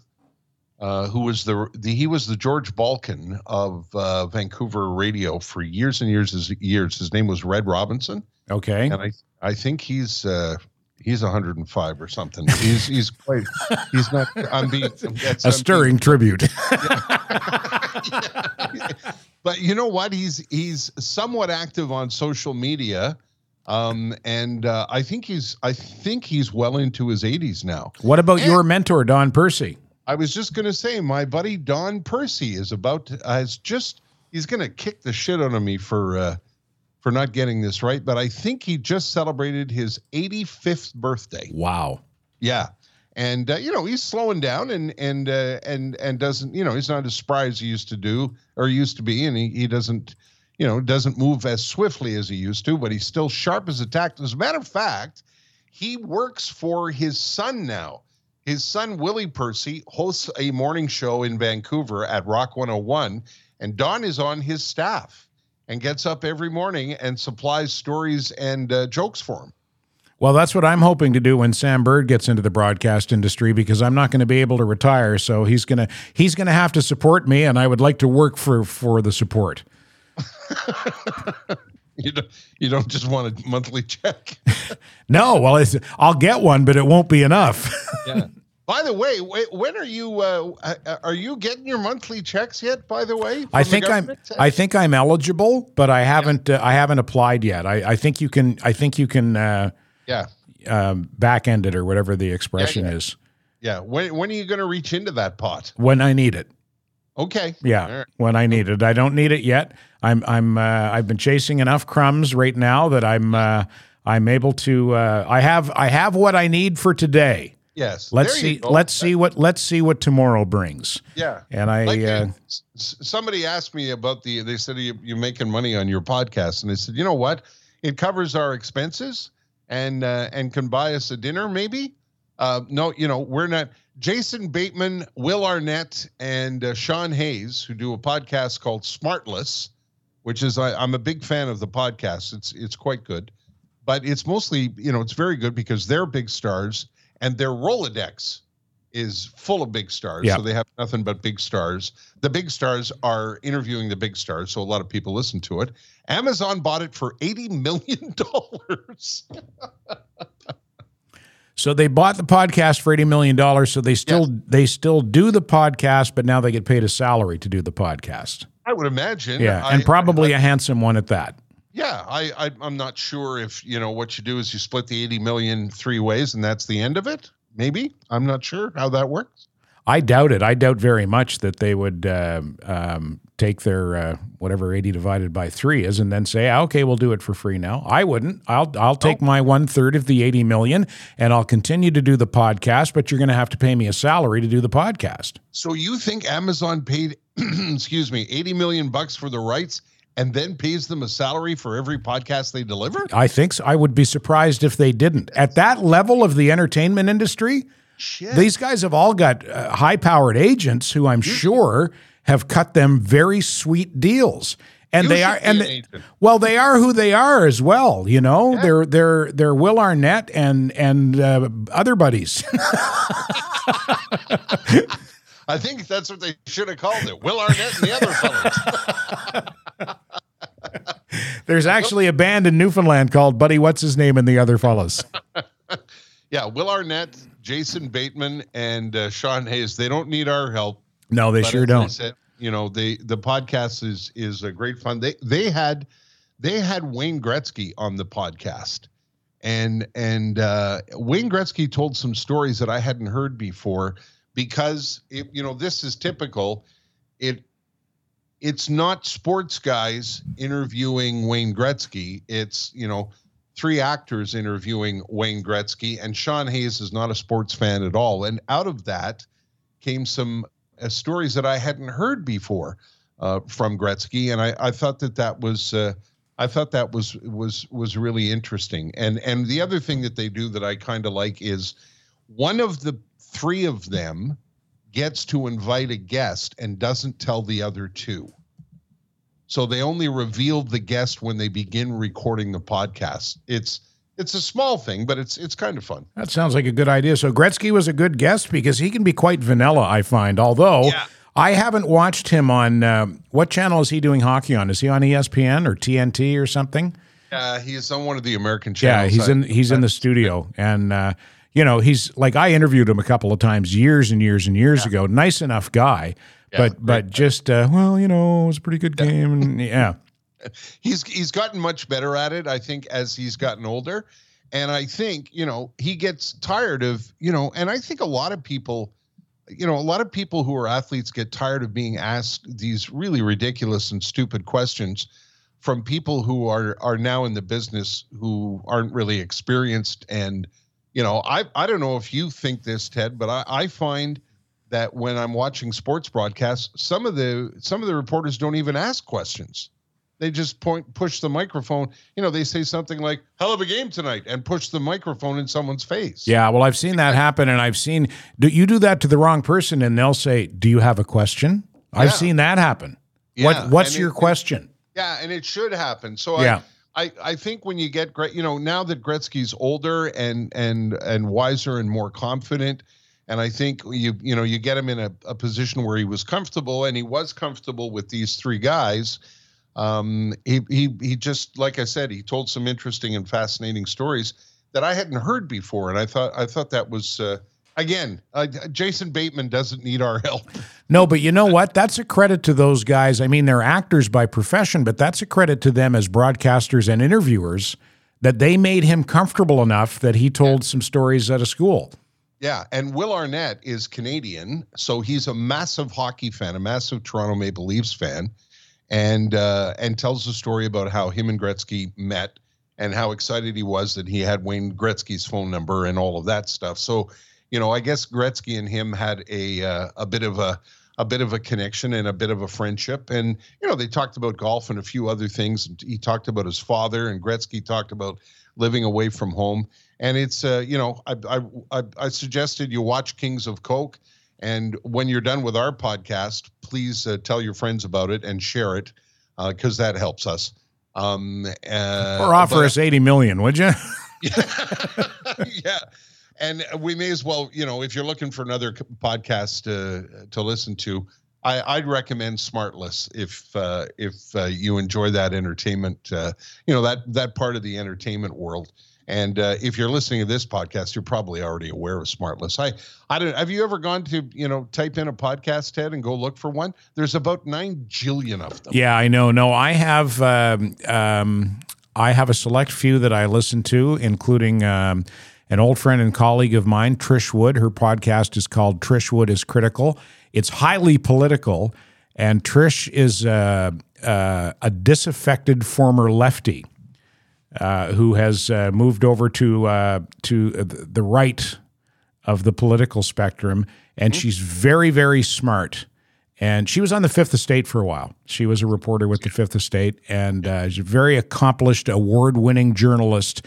uh, who was the, the, he was the George Balkan of uh, Vancouver radio for years and years and years. His name was Red Robinson. Okay. And I, I think he's, uh, He's one hundred five or something. He's he's quite. He's not. I'm being a stirring being, tribute. Yeah. Yeah. But you know what? He's he's somewhat active on social media, um, and uh, I think he's I think he's well into his eighties now. What about and your mentor, Don Percy? I was just going to say, my buddy Don Percy is about to, has just he's going to kick the shit out of me for. Uh, for not getting this right, but I think he just celebrated his eighty-fifth birthday. Wow. Yeah. And, uh, you know, he's slowing down and, and, uh, and, and doesn't, you know, he's not as spry as he used to do or used to be. And he, he doesn't, you know, doesn't move as swiftly as he used to, but he's still sharp as a tack. As a matter of fact, he works for his son now. His son, Willie Percy, hosts a morning show in Vancouver at Rock one oh one. And Don is on his staff and gets up every morning and supplies stories and uh, jokes for him. Well, that's what I'm hoping to do when Sam Bird gets into the broadcast industry, because I'm not going to be able to retire. So he's going to he's going to have to support me, and I would like to work for for the support. you don't you don't just want a monthly check. No, well, it's, I'll get one, but it won't be enough. Yeah. By the way, when are you uh, are you getting your monthly checks yet? By the way, I think I'm I think I'm eligible, but I haven't yeah. uh, I haven't applied yet. I, I think you can I think you can uh, yeah um, back end it or whatever the expression yeah, yeah. is. Yeah. When when are you going to reach into that pot? When I need it. Okay. Yeah. Right. When I need it, I don't need it yet. I'm I'm uh, I've been chasing enough crumbs right now that I'm uh, I'm able to uh, I have I have what I need for today. Yes. Let's see. Let's see what. Let's see what tomorrow brings. Yeah. And I. Like, uh, somebody asked me about the. They said you, you're making money on your podcast, and I said, you know what? It covers our expenses and uh, and can buy us a dinner, maybe. Uh, no, you know, we're not. Jason Bateman, Will Arnett, and uh, Sean Hayes, who do a podcast called Smartless, which is I, I'm a big fan of the podcast. It's it's quite good, but it's mostly you know it's very good because they're big stars. And their Rolodex is full of big stars. Yeah. So they have nothing but big stars. The big stars are interviewing the big stars. So a lot of people listen to it. Amazon bought it for eighty million dollars. So they bought the podcast for eighty million dollars. So they still, yes. they still do the podcast, but now they get paid a salary to do the podcast. I would imagine. Yeah. I, and probably I, I, a handsome one at that. Yeah, I, I, I'm not sure if, you know, what you do is you split the eighty million three ways and that's the end of it. Maybe. I'm not sure how that works. I doubt it. I doubt very much that they would um, um, take their uh, whatever eighty divided by three is and then say, okay, we'll do it for free now. I wouldn't. I'll I'll take oh. my one third of the eighty million and I'll continue to do the podcast, but you're going to have to pay me a salary to do the podcast. So you think Amazon paid, excuse me, eighty million bucks for the rights and then pays them a salary for every podcast they deliver? I think so. I would be surprised if they didn't. At that level of the entertainment industry, shit. These guys have all got uh, high-powered agents who I'm sure have cut them very sweet deals. And you they are, and they, well, they are who they are as well. You know, yeah. they're they're they're Will Arnett and and uh, other buddies. I think that's what they should have called it: Will Arnett and the other fellas. There's actually a band in Newfoundland called Buddy What's His Name and the Other Fellas. Yeah, Will Arnett, Jason Bateman, and uh, Sean Hayes. They don't need our help. No, they sure don't. Said, you know, they the podcast is is a great fun. They they had they had Wayne Gretzky on the podcast, and and uh, Wayne Gretzky told some stories that I hadn't heard before, because it, you know, this is typical. It it's not sports guys interviewing Wayne Gretzky. It's, you know, three actors interviewing Wayne Gretzky, and Sean Hayes is not a sports fan at all. And out of that came some uh, stories that I hadn't heard before uh, from Gretzky. And I, I thought that that was, uh, I thought that was, was, was really interesting. And, and the other thing that they do that I kind of like is one of the three of them gets to invite a guest and doesn't tell the other two. So they only reveal the guest when they begin recording the podcast. It's it's a small thing, but it's it's kind of fun. That sounds like a good idea. So Gretzky was a good guest because he can be quite vanilla, I find. Although yeah. I haven't watched him on um, what channel is he doing hockey on? Is he on E S P N or T N T or something? Uh, he is on one of the American channels. Yeah, he's in he's in the studio, and uh, you know, he's like, I interviewed him a couple of times years and years and years yeah. ago. Nice enough guy. Yeah, but but just, uh, well, you know, it was a pretty good game. Yeah. And, yeah. He's he's gotten much better at it, I think, as he's gotten older. And I think, you know, he gets tired of, you know, and I think a lot of people, you know, a lot of people who are athletes get tired of being asked these really ridiculous and stupid questions from people who are, are now in the business, who aren't really experienced. And, you know, I, I don't know if you think this, Ted, but I, I find that when I'm watching sports broadcasts, some of the some of the reporters don't even ask questions. They just point push the microphone. You know, they say something like, "Hell of a game tonight," and push the microphone in someone's face. Yeah, well, I've seen that happen, and I've seen do you do that to the wrong person, and they'll say, "Do you have a question?" Yeah. I've seen that happen. Yeah. What What's and your it, question? It, yeah, and it should happen. So yeah. I, I I think when you get great, you know, now that Gretzky's older and and and wiser and more confident. And I think you you know you get him in a, a position where he was comfortable, and he was comfortable with these three guys. Um, he he he just, like I said, he told some interesting and fascinating stories that I hadn't heard before, and I thought I thought that was uh, again uh, Jason Bateman doesn't need our help. No, but you know what? That's a credit to those guys. I mean, they're actors by profession, but that's a credit to them as broadcasters and interviewers that they made him comfortable enough that he told yeah. some stories at a school. Yeah, and Will Arnett is Canadian, so he's a massive hockey fan, a massive Toronto Maple Leafs fan, and uh, and tells the story about how him and Gretzky met and how excited he was that he had Wayne Gretzky's phone number and all of that stuff. So, you know, I guess Gretzky and him had a uh, a bit of a a bit of a connection and a bit of a friendship, and you know, they talked about golf and a few other things. He talked about his father, and Gretzky talked about living away from home. And it's, uh, you know, I, I I suggested you watch Kings of Coke. And when you're done with our podcast, please uh, tell your friends about it and share it, because uh, that helps us. Um, uh, or offer but, us eighty million dollars, would you? Yeah. Yeah. And we may as well, you know, if you're looking for another podcast uh, to listen to, I, I'd recommend Smartless if uh, if uh, you enjoy that entertainment, uh, you know, that that part of the entertainment world. And uh, if you're listening to this podcast, you're probably already aware of Smartless. I, I don't. Have you ever gone to, you know, type in a podcast, Ted, and go look for one? There's about nine jillion of them. Yeah, I know. No, I have. Um, um, I have a select few that I listen to, including um, an old friend and colleague of mine, Trish Wood. Her podcast is called Trish Wood is Critical. It's highly political, and Trish is uh, uh, a disaffected former lefty. Uh, who has uh, moved over to uh, to the right of the political spectrum, and mm-hmm. she's very, very smart. And she was on The Fifth Estate for a while. She was a reporter with The Fifth Estate, and uh, she's a very accomplished, award-winning journalist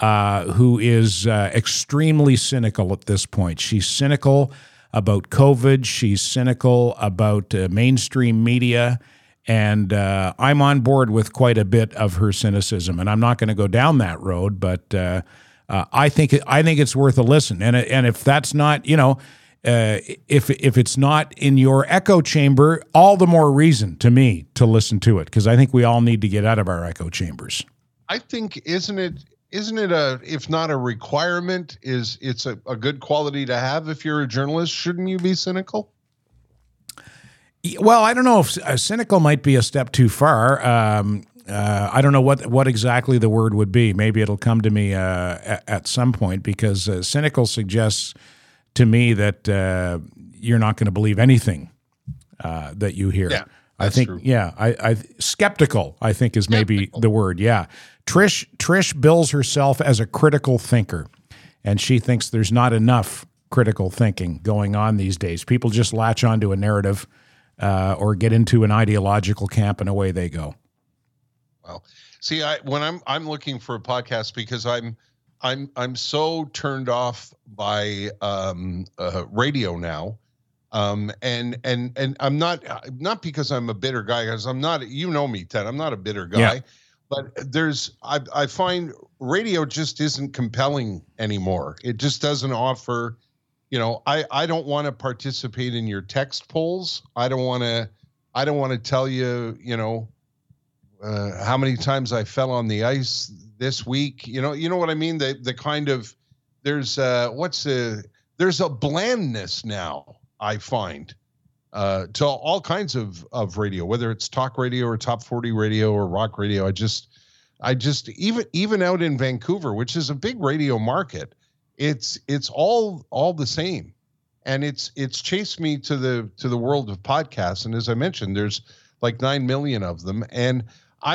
uh, who is uh, extremely cynical at this point. She's cynical about COVID. She's cynical about uh, mainstream media. And uh, I'm on board with quite a bit of her cynicism, and I'm not going to go down that road, but uh, uh, I think I think it's worth a listen. And and if that's not, you know, uh, if if it's not in your echo chamber, all the more reason to me to listen to it, because I think we all need to get out of our echo chambers. I think isn't it isn't it a if not a requirement, is it's a, a good quality to have if you're a journalist? Shouldn't you be cynical? Well, I don't know if uh, cynical might be a step too far. Um, uh, I don't know what, what exactly the word would be. Maybe it'll come to me uh, at, at some point, because uh, cynical suggests to me that uh, you're not going to believe anything uh, that you hear. Yeah, I think, true. yeah, I, I skeptical, I think, is maybe skeptical. the word. Yeah. Trish, Trish bills herself as a critical thinker, and she thinks there's not enough critical thinking going on these days. People just latch onto a narrative Uh, or get into an ideological camp, and away they go. Well, see, I, when I'm I'm looking for a podcast, because I'm I'm I'm so turned off by um, uh, radio now, um, and and and I'm not not because I'm a bitter guy, because I'm not. You know me, Ted. I'm not a bitter guy, yeah. But there's I I find radio just isn't compelling anymore. It just doesn't offer. You know, I, I don't want to participate in your text polls. I don't want to, I don't want to tell you, you know, uh, how many times I fell on the ice this week. You know, you know what I mean? The, the kind of, there's uh what's the, there's a blandness now, I find, uh, to all kinds of, of radio, whether it's talk radio or top forty radio or rock radio. I just, I just, even, even out in Vancouver, which is a big radio market, It's it's all all the same, and it's it's chased me to the to the world of podcasts. And as I mentioned, there's like nine million of them, and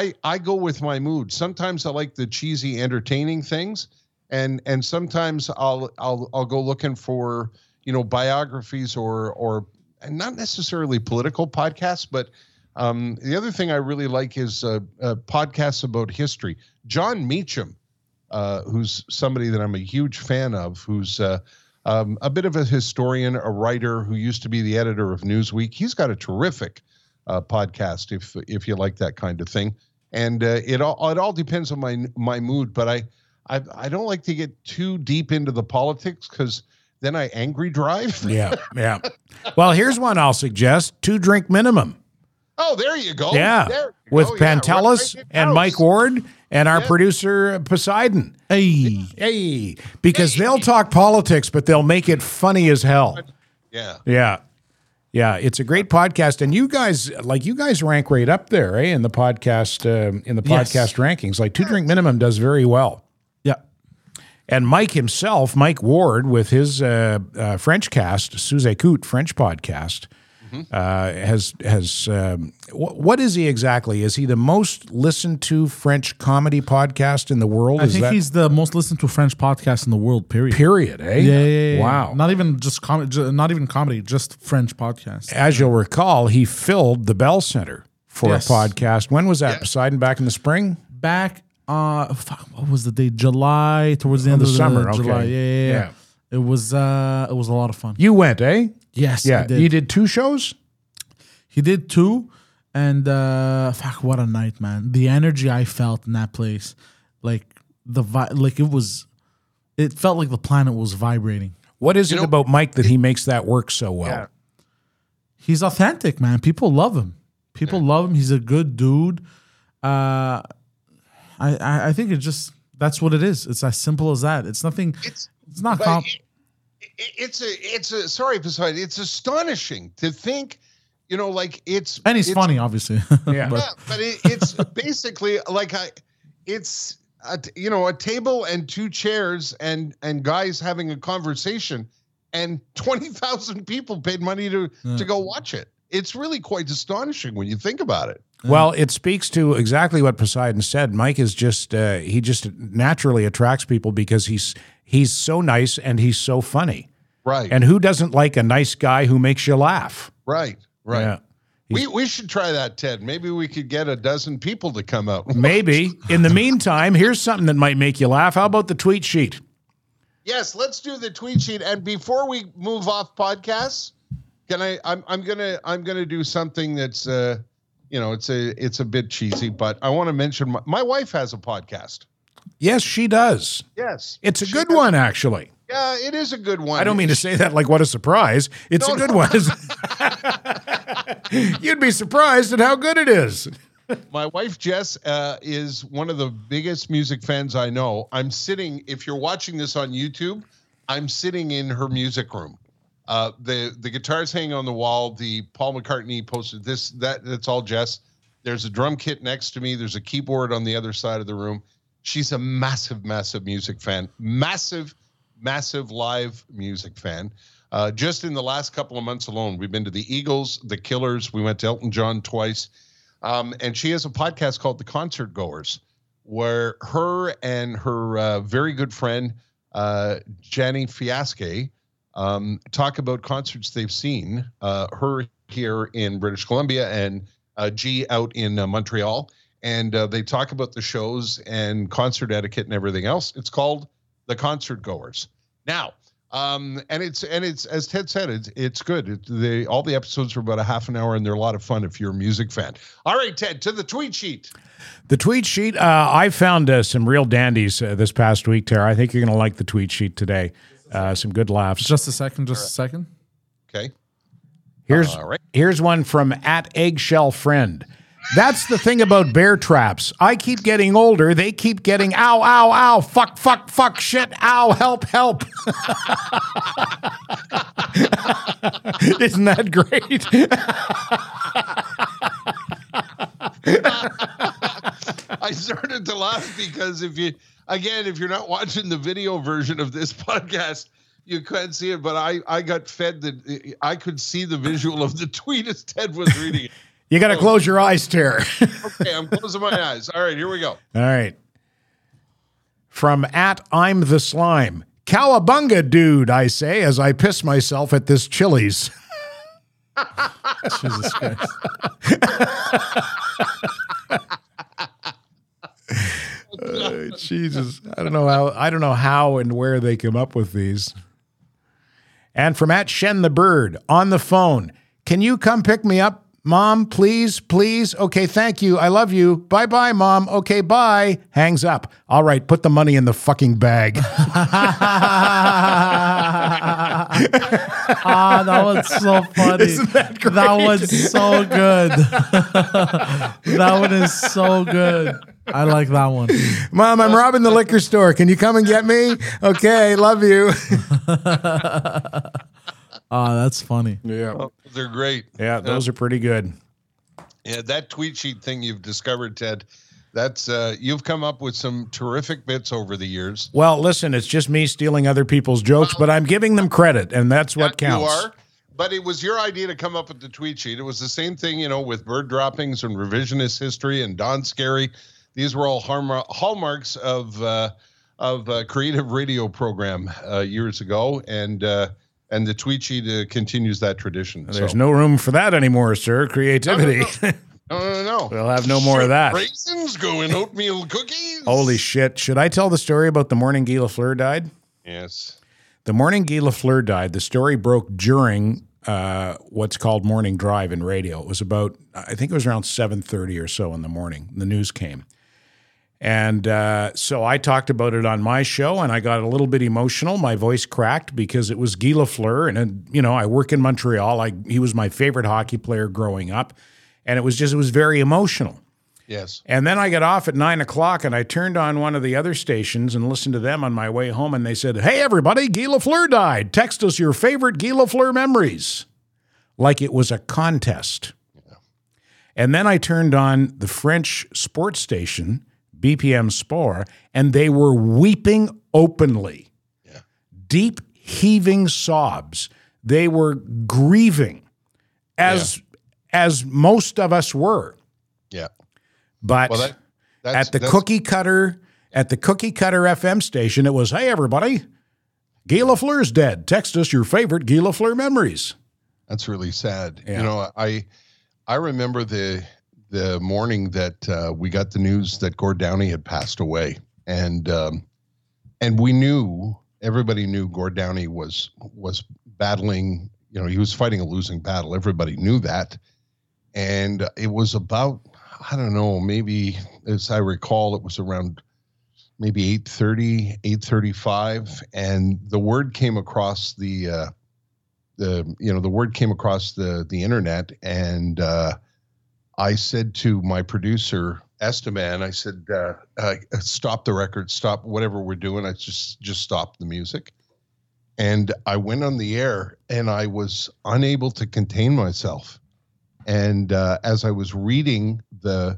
I I go with my mood. Sometimes I like the cheesy, entertaining things, and and sometimes I'll I'll I'll go looking for, you know, biographies or or and not necessarily political podcasts. But um, the other thing I really like is uh, uh, podcasts about history. John Meacham. Uh, who's somebody that I'm a huge fan of, who's uh, um, a bit of a historian, a writer who used to be the editor of Newsweek. He's got a terrific uh, podcast if if you like that kind of thing. And uh, it all it all depends on my my mood, but I I, I don't like to get too deep into the politics, because then I angry drive. yeah, yeah. Well, here's one I'll suggest: Two Drink Minimum. Oh, there you go. Yeah, you with go. Pantelis yeah. right and Mike Ward and our yeah. producer, Poseidon. Hey, hey, because hey. They'll talk politics, but they'll make it funny as hell. Yeah. Yeah. Yeah, it's a great podcast. And you guys, like, you guys rank right up there, eh, in the podcast um, in the podcast yes. rankings. Like, Two Drink Minimum does very well. Yeah. And Mike himself, Mike Ward, with his uh, uh, French cast, Suzé Coot French podcast, Uh, has has um, wh- what is he exactly? Is he the most listened to French comedy podcast in the world? I is think that- he's the most listened to French podcast in the world. Period. Period. Eh? Yeah. yeah, yeah wow. Yeah. Not even just comedy. Not even comedy. Just French podcast. As you'll recall, he filled the Bell Center for yes. a podcast. When was that? Yeah. Poseidon, back in the spring. Back. Uh, fuck, what was the date? July. Towards the end oh, the of the summer. Okay. July. Yeah. Yeah. yeah. yeah. It was uh, it was a lot of fun. You went, eh? Yes, yeah. I did. You did two shows? He did two, and uh, fuck, what a night, man! The energy I felt in that place, like the vi- like it was, it felt like the planet was vibrating. What is you it know, about Mike that he makes that work so well? Yeah. He's authentic, man. People love him. People yeah. love him. He's a good dude. Uh, I, I I think it just that's what it is. It's as simple as that. It's nothing. It's, it's not complicated. It's a, it's a, sorry, Poseidon, it's astonishing to think, you know, like it's. And he's it's, funny, obviously. yeah. But, yeah, but it, it's basically like, I, it's, a, you know, a table and two chairs and, and guys having a conversation, and twenty thousand people paid money to, yeah. to go watch it. It's really quite astonishing when you think about it. Yeah. Well, it speaks to exactly what Poseidon said. Mike is just, uh, he just naturally attracts people because he's, he's so nice and he's so funny. Right. And who doesn't like a nice guy who makes you laugh? Right, right. Yeah. We we should try that, Ted. Maybe we could get a dozen people to come out. Maybe. In the meantime, here's something that might make you laugh. How about the tweet sheet? Yes, let's do the tweet sheet. And before we move off podcasts, can I, I'm, I'm going to, I'm going to do something that's, uh, you know, it's a it's a bit cheesy, but I want to mention my, my wife has a podcast. Yes, she does. Yes. It's a good does. one, actually. Yeah, it is a good one. I don't mean to say that like what a surprise. It's no, a good no. one. You'd be surprised at how good it is. My wife, Jess, uh, is one of the biggest music fans I know. I'm sitting, if you're watching this on YouTube, I'm sitting in her music room. Uh, the the guitars hang on the wall. The Paul McCartney posted this, that, that's all Jess. There's a drum kit next to me. There's a keyboard on the other side of the room. She's a massive, massive music fan. Massive, massive live music fan. Uh, just in the last couple of months alone, we've been to the Eagles, the Killers. We went to Elton John twice. Um, and she has a podcast called The Concert Goers, where her and her uh, very good friend, uh, Jenny Fiasque, um, talk about concerts they've seen, uh, her here in British Columbia and uh, G out in uh, Montreal. And uh, they talk about the shows and concert etiquette and everything else. It's called The Concert Goers. Now, um, and it's and it's as Ted said, it's it's good. It, they all the episodes are about a half an hour, and they're a lot of fun if you're a music fan. All right, Ted, to the tweet sheet. The tweet sheet. Uh, I found uh, some real dandies uh, this past week, Tara. I think you're going to like the tweet sheet today. Uh, some good laughs. Just a second. Just a second. Okay. Here's all right. Here's one from at Eggshell Friend. That's the thing about bear traps. I keep getting older. They keep getting ow, ow, ow, fuck, fuck, fuck, shit, ow, help, help. Isn't that great? I started to laugh because if you, again, if you're not watching the video version of this podcast, you couldn't see it, but I, I got fed that I could see the visual of the tweet as Ted was reading it. You got to oh. close your eyes, Terry. Okay, I'm closing my eyes. All right, here we go. All right. From at I'm the Slime. Cowabunga, dude, I say, as I piss myself at this Chili's. Jesus Christ. uh, Jesus. I don't know how, I don't know how and where they come up with these. And from at Shen the Bird, on the phone. Can you come pick me up? Mom, please, please. Okay, thank you. I love you. Bye-bye, Mom. Okay, bye. Hangs up. All right, put the money in the fucking bag. Ah, that was so funny. Isn't that great? That was so good. That one is so good. I like that one. Mom, I'm robbing the liquor store. Can you come and get me? Okay, love you. Ah, oh, that's funny. Yeah. Oh, they're great. Yeah, those uh, are pretty good. Yeah, that tweet sheet thing you've discovered, Ted, that's uh, you've come up with some terrific bits over the years. Well, listen, it's just me stealing other people's jokes, well, but I'm giving them credit, and that's yeah, what counts. You are, but it was your idea to come up with the tweet sheet. It was the same thing, you know, with bird droppings and revisionist history and Don Scary. These were all hallmarks of, uh, of a creative radio program uh, years ago, and... Uh, And the tweet sheet uh, continues that tradition. There's so. no room for that anymore, sir. Creativity. No, no, no. no, no, no. We'll have no more shit, of that. Raisins go in oatmeal cookies. Holy shit. Should I tell the story about the morning Guy Lafleur died? Yes. The morning Guy Lafleur died, the story broke during uh, what's called morning drive in radio. It was about, I think it was around seven thirty or so in the morning. The news came. And uh, so I talked about it on my show, and I got a little bit emotional. My voice cracked because it was Guy Lafleur, and, and you know, I work in Montreal. I, he was my favorite hockey player growing up, and it was just it was very emotional. Yes. And then I got off at nine o'clock, and I turned on one of the other stations and listened to them on my way home, and they said, "Hey, everybody, Guy Lafleur died. Text us your favorite Guy Lafleur memories," like it was a contest. Yeah. And then I turned on the French sports station, B P M Sport, and they were weeping openly, yeah. deep heaving sobs. They were grieving, as yeah. as most of us were. Yeah, but well, that, that's, at the that's... cookie cutter at the cookie cutter F M station, it was, "Hey, everybody, Guy Lafleur's dead. Text us your favorite Guy Lafleur memories." That's really sad. Yeah. You know, I I remember the. the morning that uh, we got the news that Gord Downey had passed away. And, um, and we knew, everybody knew Gord Downey was, was battling, you know, he was fighting a losing battle. Everybody knew that. And it was about, I don't know, maybe as I recall, it was around maybe eight thirty, eight thirty-five. And the word came across the, uh, the, you know, the word came across the, the internet. And, uh, I said to my producer, Esteban, I said, uh, uh, stop the record, stop whatever we're doing. I just, just stopped the music. And I went on the air and I was unable to contain myself. And uh, as I was reading the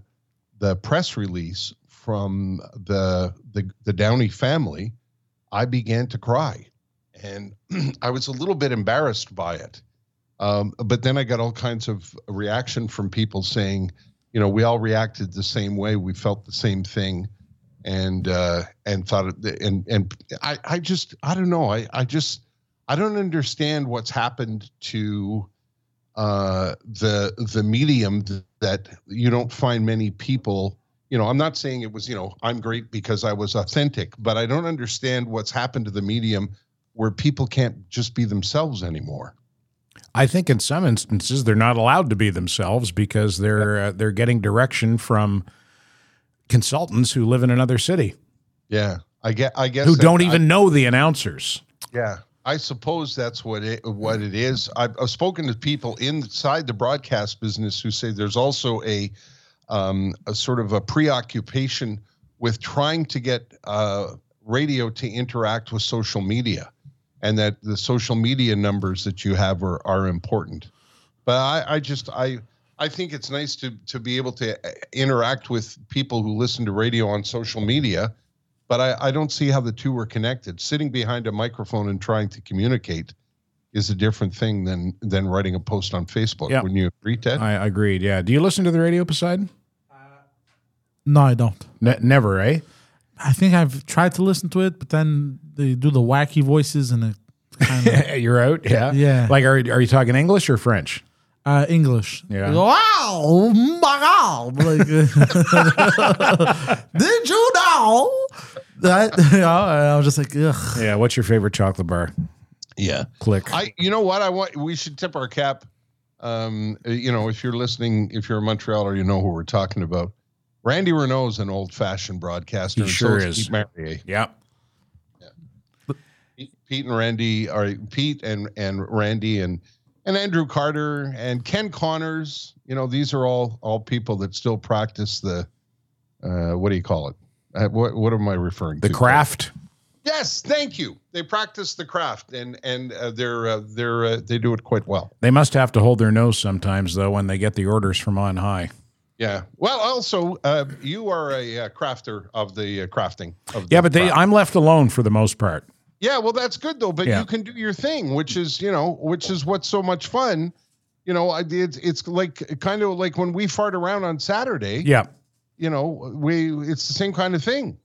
the press release from the, the the Downey family, I began to cry. And I was a little bit embarrassed by it. Um, but then I got all kinds of reaction from people saying, you know, we all reacted the same way. We felt the same thing. And uh, and thought it, and and I, I just I don't know. I, I just I don't understand what's happened to uh the the medium that you don't find many people, you know, I'm not saying it was, you know, I'm great because I was authentic, but I don't understand what's happened to the medium where people can't just be themselves anymore. I think in some instances they're not allowed to be themselves because they're yeah. uh, they're getting direction from consultants who live in another city. Yeah, I get I guess who don't I, even I, know the announcers. Yeah. I suppose that's what it, what it is. I've, I've spoken to people inside the broadcast business who say there's also a, um, a sort of a preoccupation with trying to get uh, radio to interact with social media, and that the social media numbers that you have are, are important. But I, I just I I think it's nice to to be able to interact with people who listen to radio on social media. But I, I don't see how the two were connected. Sitting behind a microphone and trying to communicate is a different thing than than writing a post on Facebook. Yep. Wouldn't you agree, Ted? I agreed, yeah. Do you listen to the radio, Poseidon? Uh, no, I don't. Ne- never, eh? I think I've tried to listen to it, but then they do the wacky voices and it kind of... You're out, yeah? Yeah. Like, are, are you talking English or French? Uh, English. Yeah. Wow, my God. Like, did you know that? You know, I was just like, ugh. Yeah. What's your favorite chocolate bar? Yeah. Click. I. You know what? I want. We should tip our cap. Um. You know, if you're listening, if you're a Montrealer, you know who we're talking about. Randy Renault's an old-fashioned broadcaster. He sure so is. Pete yeah. yeah. But, Pete, Pete and Randy are Pete and and Randy and. And Andrew Carter and Ken Connors, you know, these are all all people that still practice the, uh, what do you call it? Uh, what what am I referring the to? The craft. Yes, thank you. They practice the craft, and and uh, they're uh, they're uh, they do it quite well. They must have to hold their nose sometimes, though, when they get the orders from on high. Yeah. Well, also, uh, you are a uh, crafter of the uh, crafting. Of the yeah, but they, I'm left alone for the most part. Yeah, well, that's good though. But yeah. you can do your thing, which is, you know, which is what's so much fun. You know, I it's, it's like kind of like when we fart around on Saturday. Yeah, you know, we it's the same kind of thing.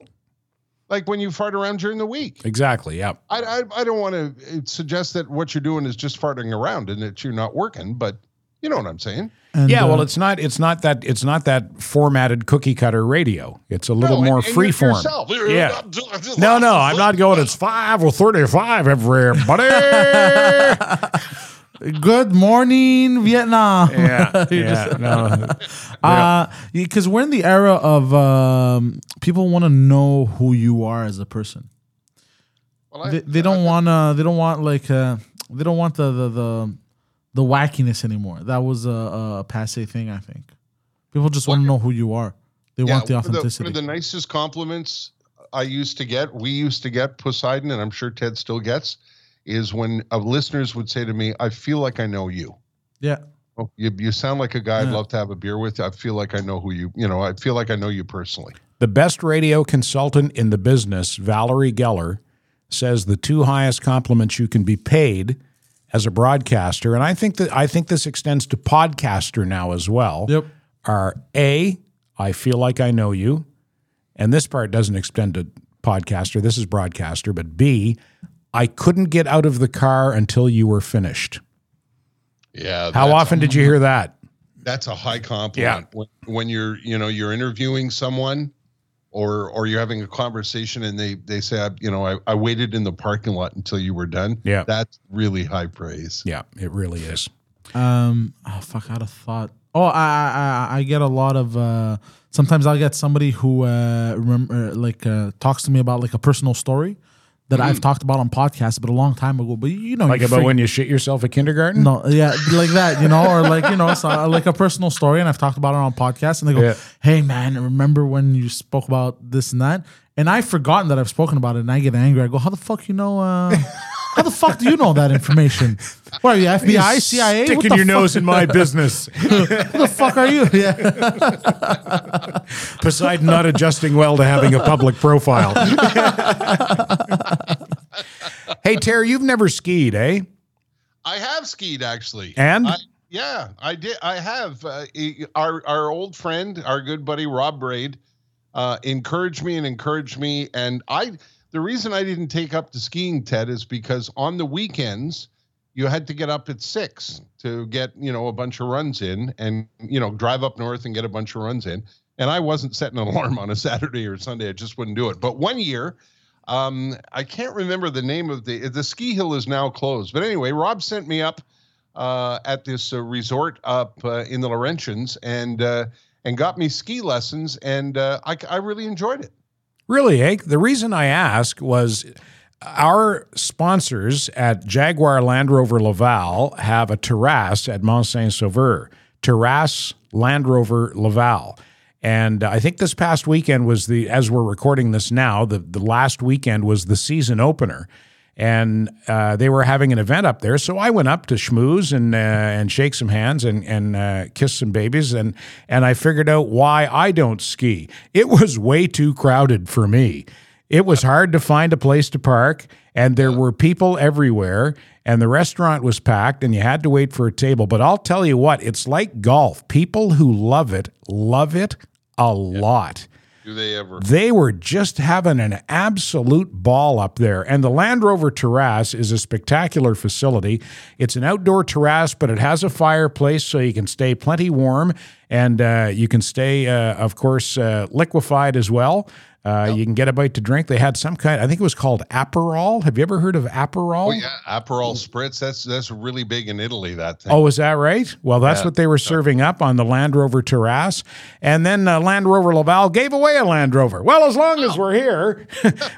Like when you fart around during the week. Exactly. Yeah. I I, I don't want to suggest that what you're doing is just farting around and that you're not working, but you know what I'm saying. And, yeah. Uh, well, it's not. It's not that. It's not that formatted cookie cutter radio. It's a little no, more and, and free form. Yeah. No, no, I'm not going. It's five or thirty-five. Everybody. Good morning, Vietnam. Yeah. yeah no. Uh because we're in the era of um, people want to know who you are as a person. Well, I, they, they don't want to. They don't want like. Uh, they don't want the the. the The wackiness anymore. That was a, a passe thing, I think. People just want to know who you are. They yeah, want the authenticity. One of the, one of the nicest compliments I used to get, we used to get, Poseidon, and I'm sure Ted still gets, is when uh, listeners would say to me, I feel like I know you. Yeah. Oh, you, you sound like a guy yeah. I'd love to have a beer with. I feel like I know who you, you know, I feel like I know you personally. The best radio consultant in the business, Valerie Geller, says the two highest compliments you can be paid as a broadcaster, and I think that I think this extends to podcaster now as well. Yep. Are A, I feel like I know you, and this part doesn't extend to podcaster. This is broadcaster, but B, I couldn't get out of the car until you were finished. Yeah. How often did you hear that? That's a high compliment. Yeah. When, when you're you know you're interviewing someone, or or you're having a conversation and they they say, I, you know, I, I waited in the parking lot until you were done. Yeah. That's really high praise. Yeah, it really is. Um, oh, fuck, I had a thought. Oh, I I, I get a lot of. Uh, sometimes I'll get somebody who uh, remember, like uh, talks to me about like a personal story that mm. I've talked about on podcasts, but a long time ago. But you know, like you about freak- when you shit yourself at kindergarten. No, yeah, like that, you know, or like you know, so, like a personal story, and I've talked about it on podcasts, and they go, yeah. "Hey, man, remember when you spoke about this and that?" And I've forgotten that I've spoken about it, and I get angry. I go, "How the fuck you know? Uh, how the fuck do you know that information? What are you, F B I, You're C I A? Sticking your fuck? nose in my business. Who the fuck are you? Yeah. Poseidon not adjusting well to having a public profile. Hey, Terry, you've never skied, eh? I have skied, actually. And? I, yeah, I did. I have. Uh, our our old friend, our good buddy Rob Braid, Uh, encouraged me and encouraged me. And I, the reason I didn't take up to skiing, Ted, is because on the weekends you had to get up at six to get, you know, a bunch of runs in and, you know, drive up north and get a bunch of runs in. And I wasn't setting an alarm on a Saturday or Sunday. I just wouldn't do it. But one year, um, I can't remember the name of the, the ski hill is now closed. But anyway, Rob sent me up uh, at this uh, resort up uh, in the Laurentians and, uh, and got me ski lessons, and uh, I, I really enjoyed it. Really, eh? The reason I ask was our sponsors at Jaguar Land Rover Laval have a terrace at Mont Saint-Sauveur. Terrace Land Rover Laval. And I think this past weekend was the, as we're recording this now, the, the last weekend was the season opener. And uh, they were having an event up there, so I went up to schmooze and uh, and shake some hands and and uh, kiss some babies, and and I figured out why I don't ski. It was way too crowded for me. It was hard to find a place to park, and there were people everywhere, and the restaurant was packed, and you had to wait for a table. But I'll tell you what, it's like golf. People who love it love it a lot. Do they ever? They were just having an absolute ball up there. And the Land Rover Terrace is a spectacular facility. It's an outdoor terrace, but it has a fireplace so you can stay plenty warm. And uh, you can stay, uh, of course, uh, liquefied as well. Uh, yep. You can get a bite to drink. They had some kind, I think it was called Aperol. Have you ever heard of Aperol? Oh, yeah, Aperol Spritz. That's that's really big in Italy, that thing. Oh, is that right? Well, that's yeah. what they were serving up on the Land Rover Terrace. And then uh, Land Rover Laval gave away a Land Rover. Well, as long as we're here.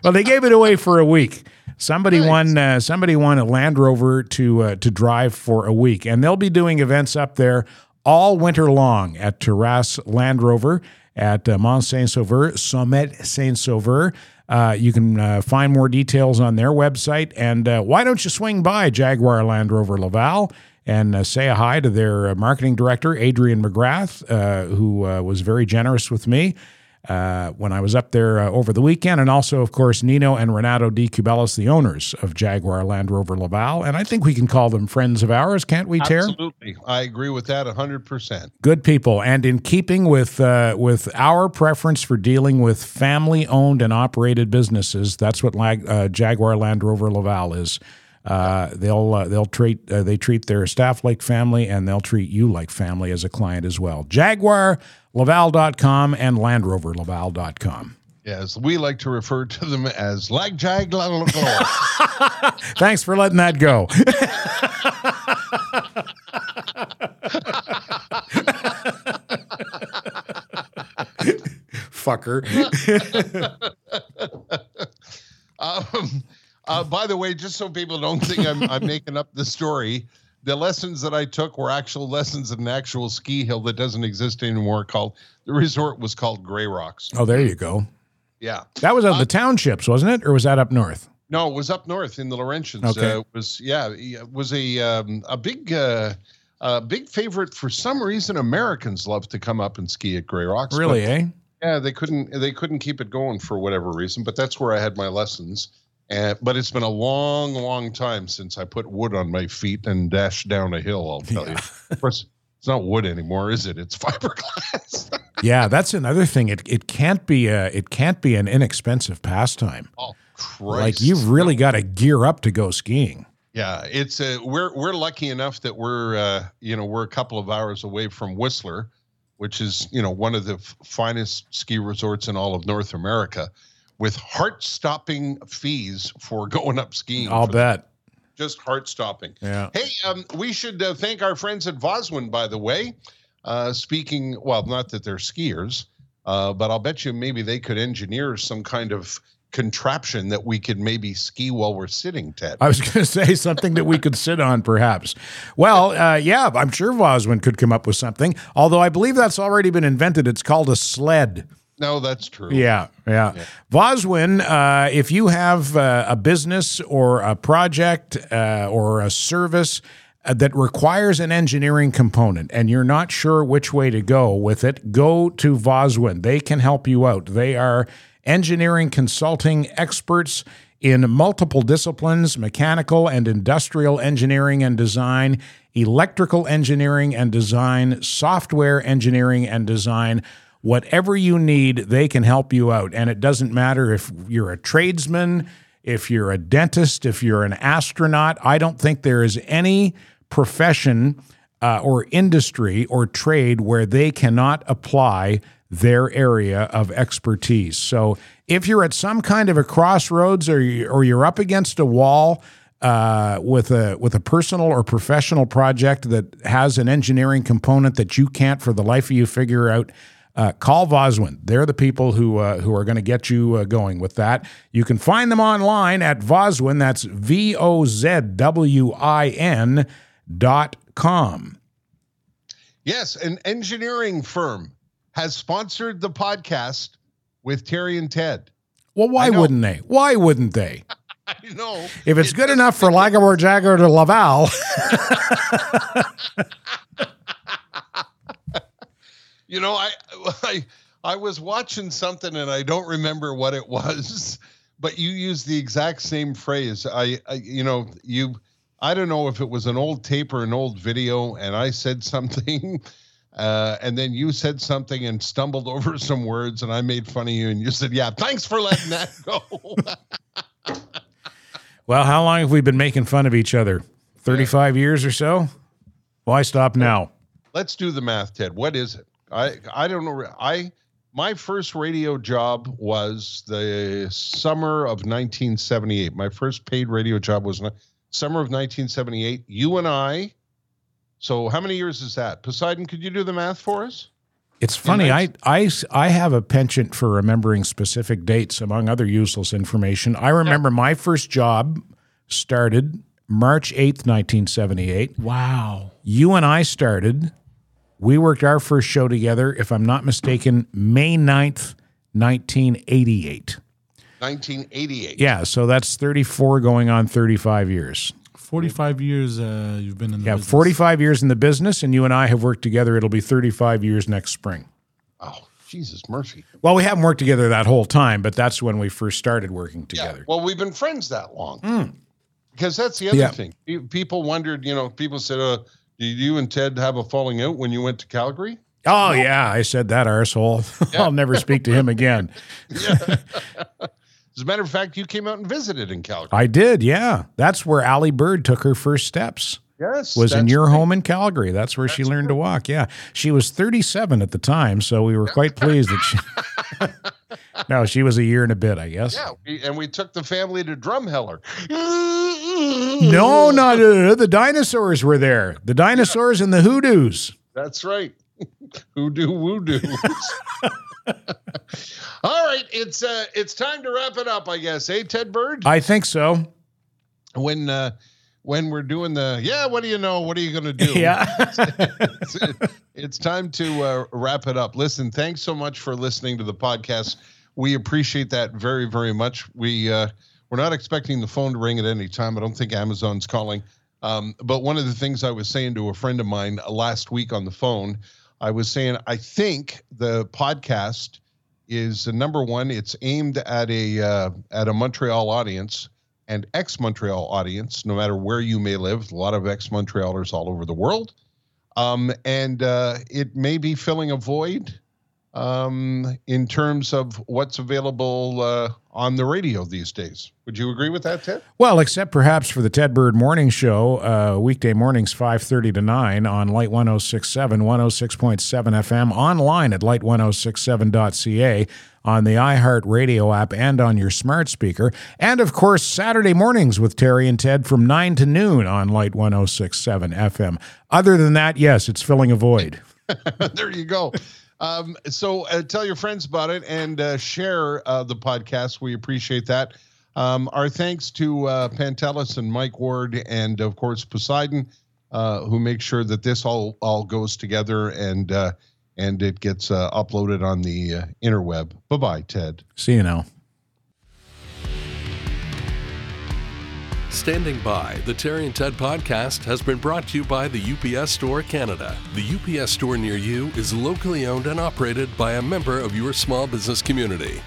Well, they gave it away for a week. Somebody nice. won uh, Somebody won a Land Rover to uh, to drive for a week. And they'll be doing events up there all winter long at Terrace Land Rover at uh, Mont Saint-Sauveur, Sommet Saint-Sauveur. Uh, you can uh, find more details on their website. And uh, why don't you swing by Jaguar Land Rover Laval and uh, say a hi to their uh, marketing director, Adrian McGrath, uh, who uh, was very generous with me uh, when I was up there uh, over the weekend. And also, of course, Nino and Renato Di Cubelis, the owners of Jaguar Land Rover Laval. And I think we can call them friends of ours, can't we, Ter? Absolutely. I agree with that one hundred percent. Good people. And in keeping with uh, with our preference for dealing with family-owned and operated businesses, that's what uh, Jaguar Land Rover Laval is. Uh, they'll uh, they'll treat uh, they treat their staff like family, and they'll treat you like family as a client as well. Jaguar Laval dot com and Land Rover Laval dot com. Yes, we like to refer to them as Lag Jag Laval. Thanks for letting that go. Fucker. um Uh, by the way, just so people don't think I'm, I'm making up the story, the lessons that I took were actual lessons at an actual ski hill that doesn't exist anymore. Called the resort was called Gray Rocks. Oh, there you go. Yeah, that was out of uh, the townships, wasn't it, or was that up north? No, it was up north in the Laurentians. Okay, uh, it was yeah, it was a um, a big uh, a big favorite for some reason. Americans love to come up and ski at Gray Rocks. Really, but, eh? Yeah, they couldn't they couldn't keep it going for whatever reason. But that's where I had my lessons. Uh, but it's been a long, long time since I put wood on my feet and dashed down a hill, I'll tell yeah. you. Of course, it's not wood anymore, is it? It's fiberglass. Yeah, that's another thing. It it can't be a, it can't be an inexpensive pastime. Oh, Christ. Like, you've really got to gear up to go skiing. Yeah, it's a, we're we're lucky enough that we're uh, you know, we're a couple of hours away from Whistler, which is, you know, one of the f- finest ski resorts in all of North America, with heart-stopping fees for going up skiing. I'll bet. Them. Just heart-stopping. Yeah. Hey, um, we should uh, thank our friends at Voswin, by the way. Uh, speaking, well, not that they're skiers, uh, but I'll bet you maybe they could engineer some kind of contraption that we could maybe ski while we're sitting, Ted. I was going to say something that we could sit on, perhaps. Well, uh, yeah, I'm sure Voswin could come up with something, although I believe that's already been invented. It's called a sled. No, that's true. Yeah, yeah. yeah. Voswin, uh, if you have uh, a business or a project uh, or a service that requires an engineering component and you're not sure which way to go with it, go to Voswin. They can help you out. They are engineering consulting experts in multiple disciplines: mechanical and industrial engineering and design, electrical engineering and design, software engineering and design. Whatever you need, they can help you out. And it doesn't matter if you're a tradesman, if you're a dentist, if you're an astronaut. I don't think there is any profession uh, or industry or trade where they cannot apply their area of expertise. So if you're at some kind of a crossroads, or you, or you're up against a wall uh, with a with a personal or professional project that has an engineering component that you can't for the life of you figure out, Uh, call Voswin. They're the people who uh, who are going to get you uh, going with that. You can find them online at Voswin. That's V O Z W I N dot com. Yes, an engineering firm has sponsored the podcast with Terry and Ted. Well, why wouldn't they? Why wouldn't they? I know. If it's it good enough for Jaguar Jaguar to Laval. You know, I, I I was watching something and I don't remember what it was, but you used the exact same phrase. I, I you know, you I don't know if it was an old tape or an old video, and I said something, uh, and then you said something and stumbled over some words, and I made fun of you, and you said, "Yeah, thanks for letting that go." Well, how long have we been making fun of each other? thirty-five yeah. years or so? Why stop now? Let's do the math, Ted. What is it? I I don't know. I my first radio job was the summer of nineteen seventy-eight. My first paid radio job was summer of nineteen seventy-eight. You and I. So how many years is that? Poseidon, could you do the math for us? It's funny. I, I, I have a penchant for remembering specific dates, among other useless information. I remember yeah. my first job started March eighth, nineteen seventy-eight. Wow. You and I started... We worked our first show together, if I'm not mistaken, May ninth, nineteen eighty-eight. nineteen eighty-eight. Yeah, so that's thirty-four going on thirty-five years. forty-five years uh, you've been in the yeah, business. Yeah, forty-five years in the business, and you and I have worked together. It'll be thirty-five years next spring. Oh, Jesus mercy. Well, we haven't worked together that whole time, but that's when we first started working together. Yeah, well, we've been friends that long. Mm. Because that's the other yeah. thing. People wondered, you know, people said, uh, did you and Ted have a falling out when you went to Calgary? Oh, yeah. I said that, arsehole. Yeah. I'll never speak to him again. Yeah. As a matter of fact, you came out and visited in Calgary. I did, yeah. That's where Allie Bird took her first steps. Yes. Was in your right. home in Calgary. That's where that's she learned right. to walk, yeah. She was thirty-seven at the time, so we were quite pleased that she... No, she was a year and a bit, I guess. Yeah, we, and we took the family to Drumheller. No, not uh, the dinosaurs were there. The dinosaurs yeah. and the hoodoos. That's right. Hoodoo woodoos. All right, it's uh, it's time to wrap it up, I guess. Eh, Ted Bird? I think so. When uh, when we're doing the, yeah, what do you know? What are you going to do? Yeah. it's, it's, it's time to uh, wrap it up. Listen, thanks so much for listening to the podcast. We appreciate that very, very much. We, uh, we're not expecting the phone to ring at any time. I don't think Amazon's calling. Um, but one of the things I was saying to a friend of mine last week on the phone, I was saying, I think the podcast is uh, number one. It's aimed at a, uh, at a Montreal audience and ex-Montreal audience, no matter where you may live. A lot of ex-Montrealers all over the world. Um, and uh, it may be filling a void um in terms of what's available uh on the radio these days. Would you agree with that, Ted? Well, except perhaps for the Ted Bird Morning Show, uh weekday mornings five thirty to nine on Light ten sixty-seven, one oh six point seven F M, online at light ten sixty-seven dot c a, on the iHeartRadio app and on your smart speaker, and of course Saturday mornings with Terry and Ted from nine to noon on Light ten sixty-seven F M. Other than that, yes, it's filling a void. There you go. Um, so uh, tell your friends about it and uh, share uh, the podcast. We appreciate that. Um, our thanks to uh, Pantelis and Mike Ward and, of course, Poseidon, uh, who make sure that this all, all goes together and uh, and it gets uh, uploaded on the uh, interweb. Bye-bye, Ted. See you now. Standing By, the Terry and Ted podcast has been brought to you by the U P S Store Canada. The U P S Store near you is locally owned and operated by a member of your small business community.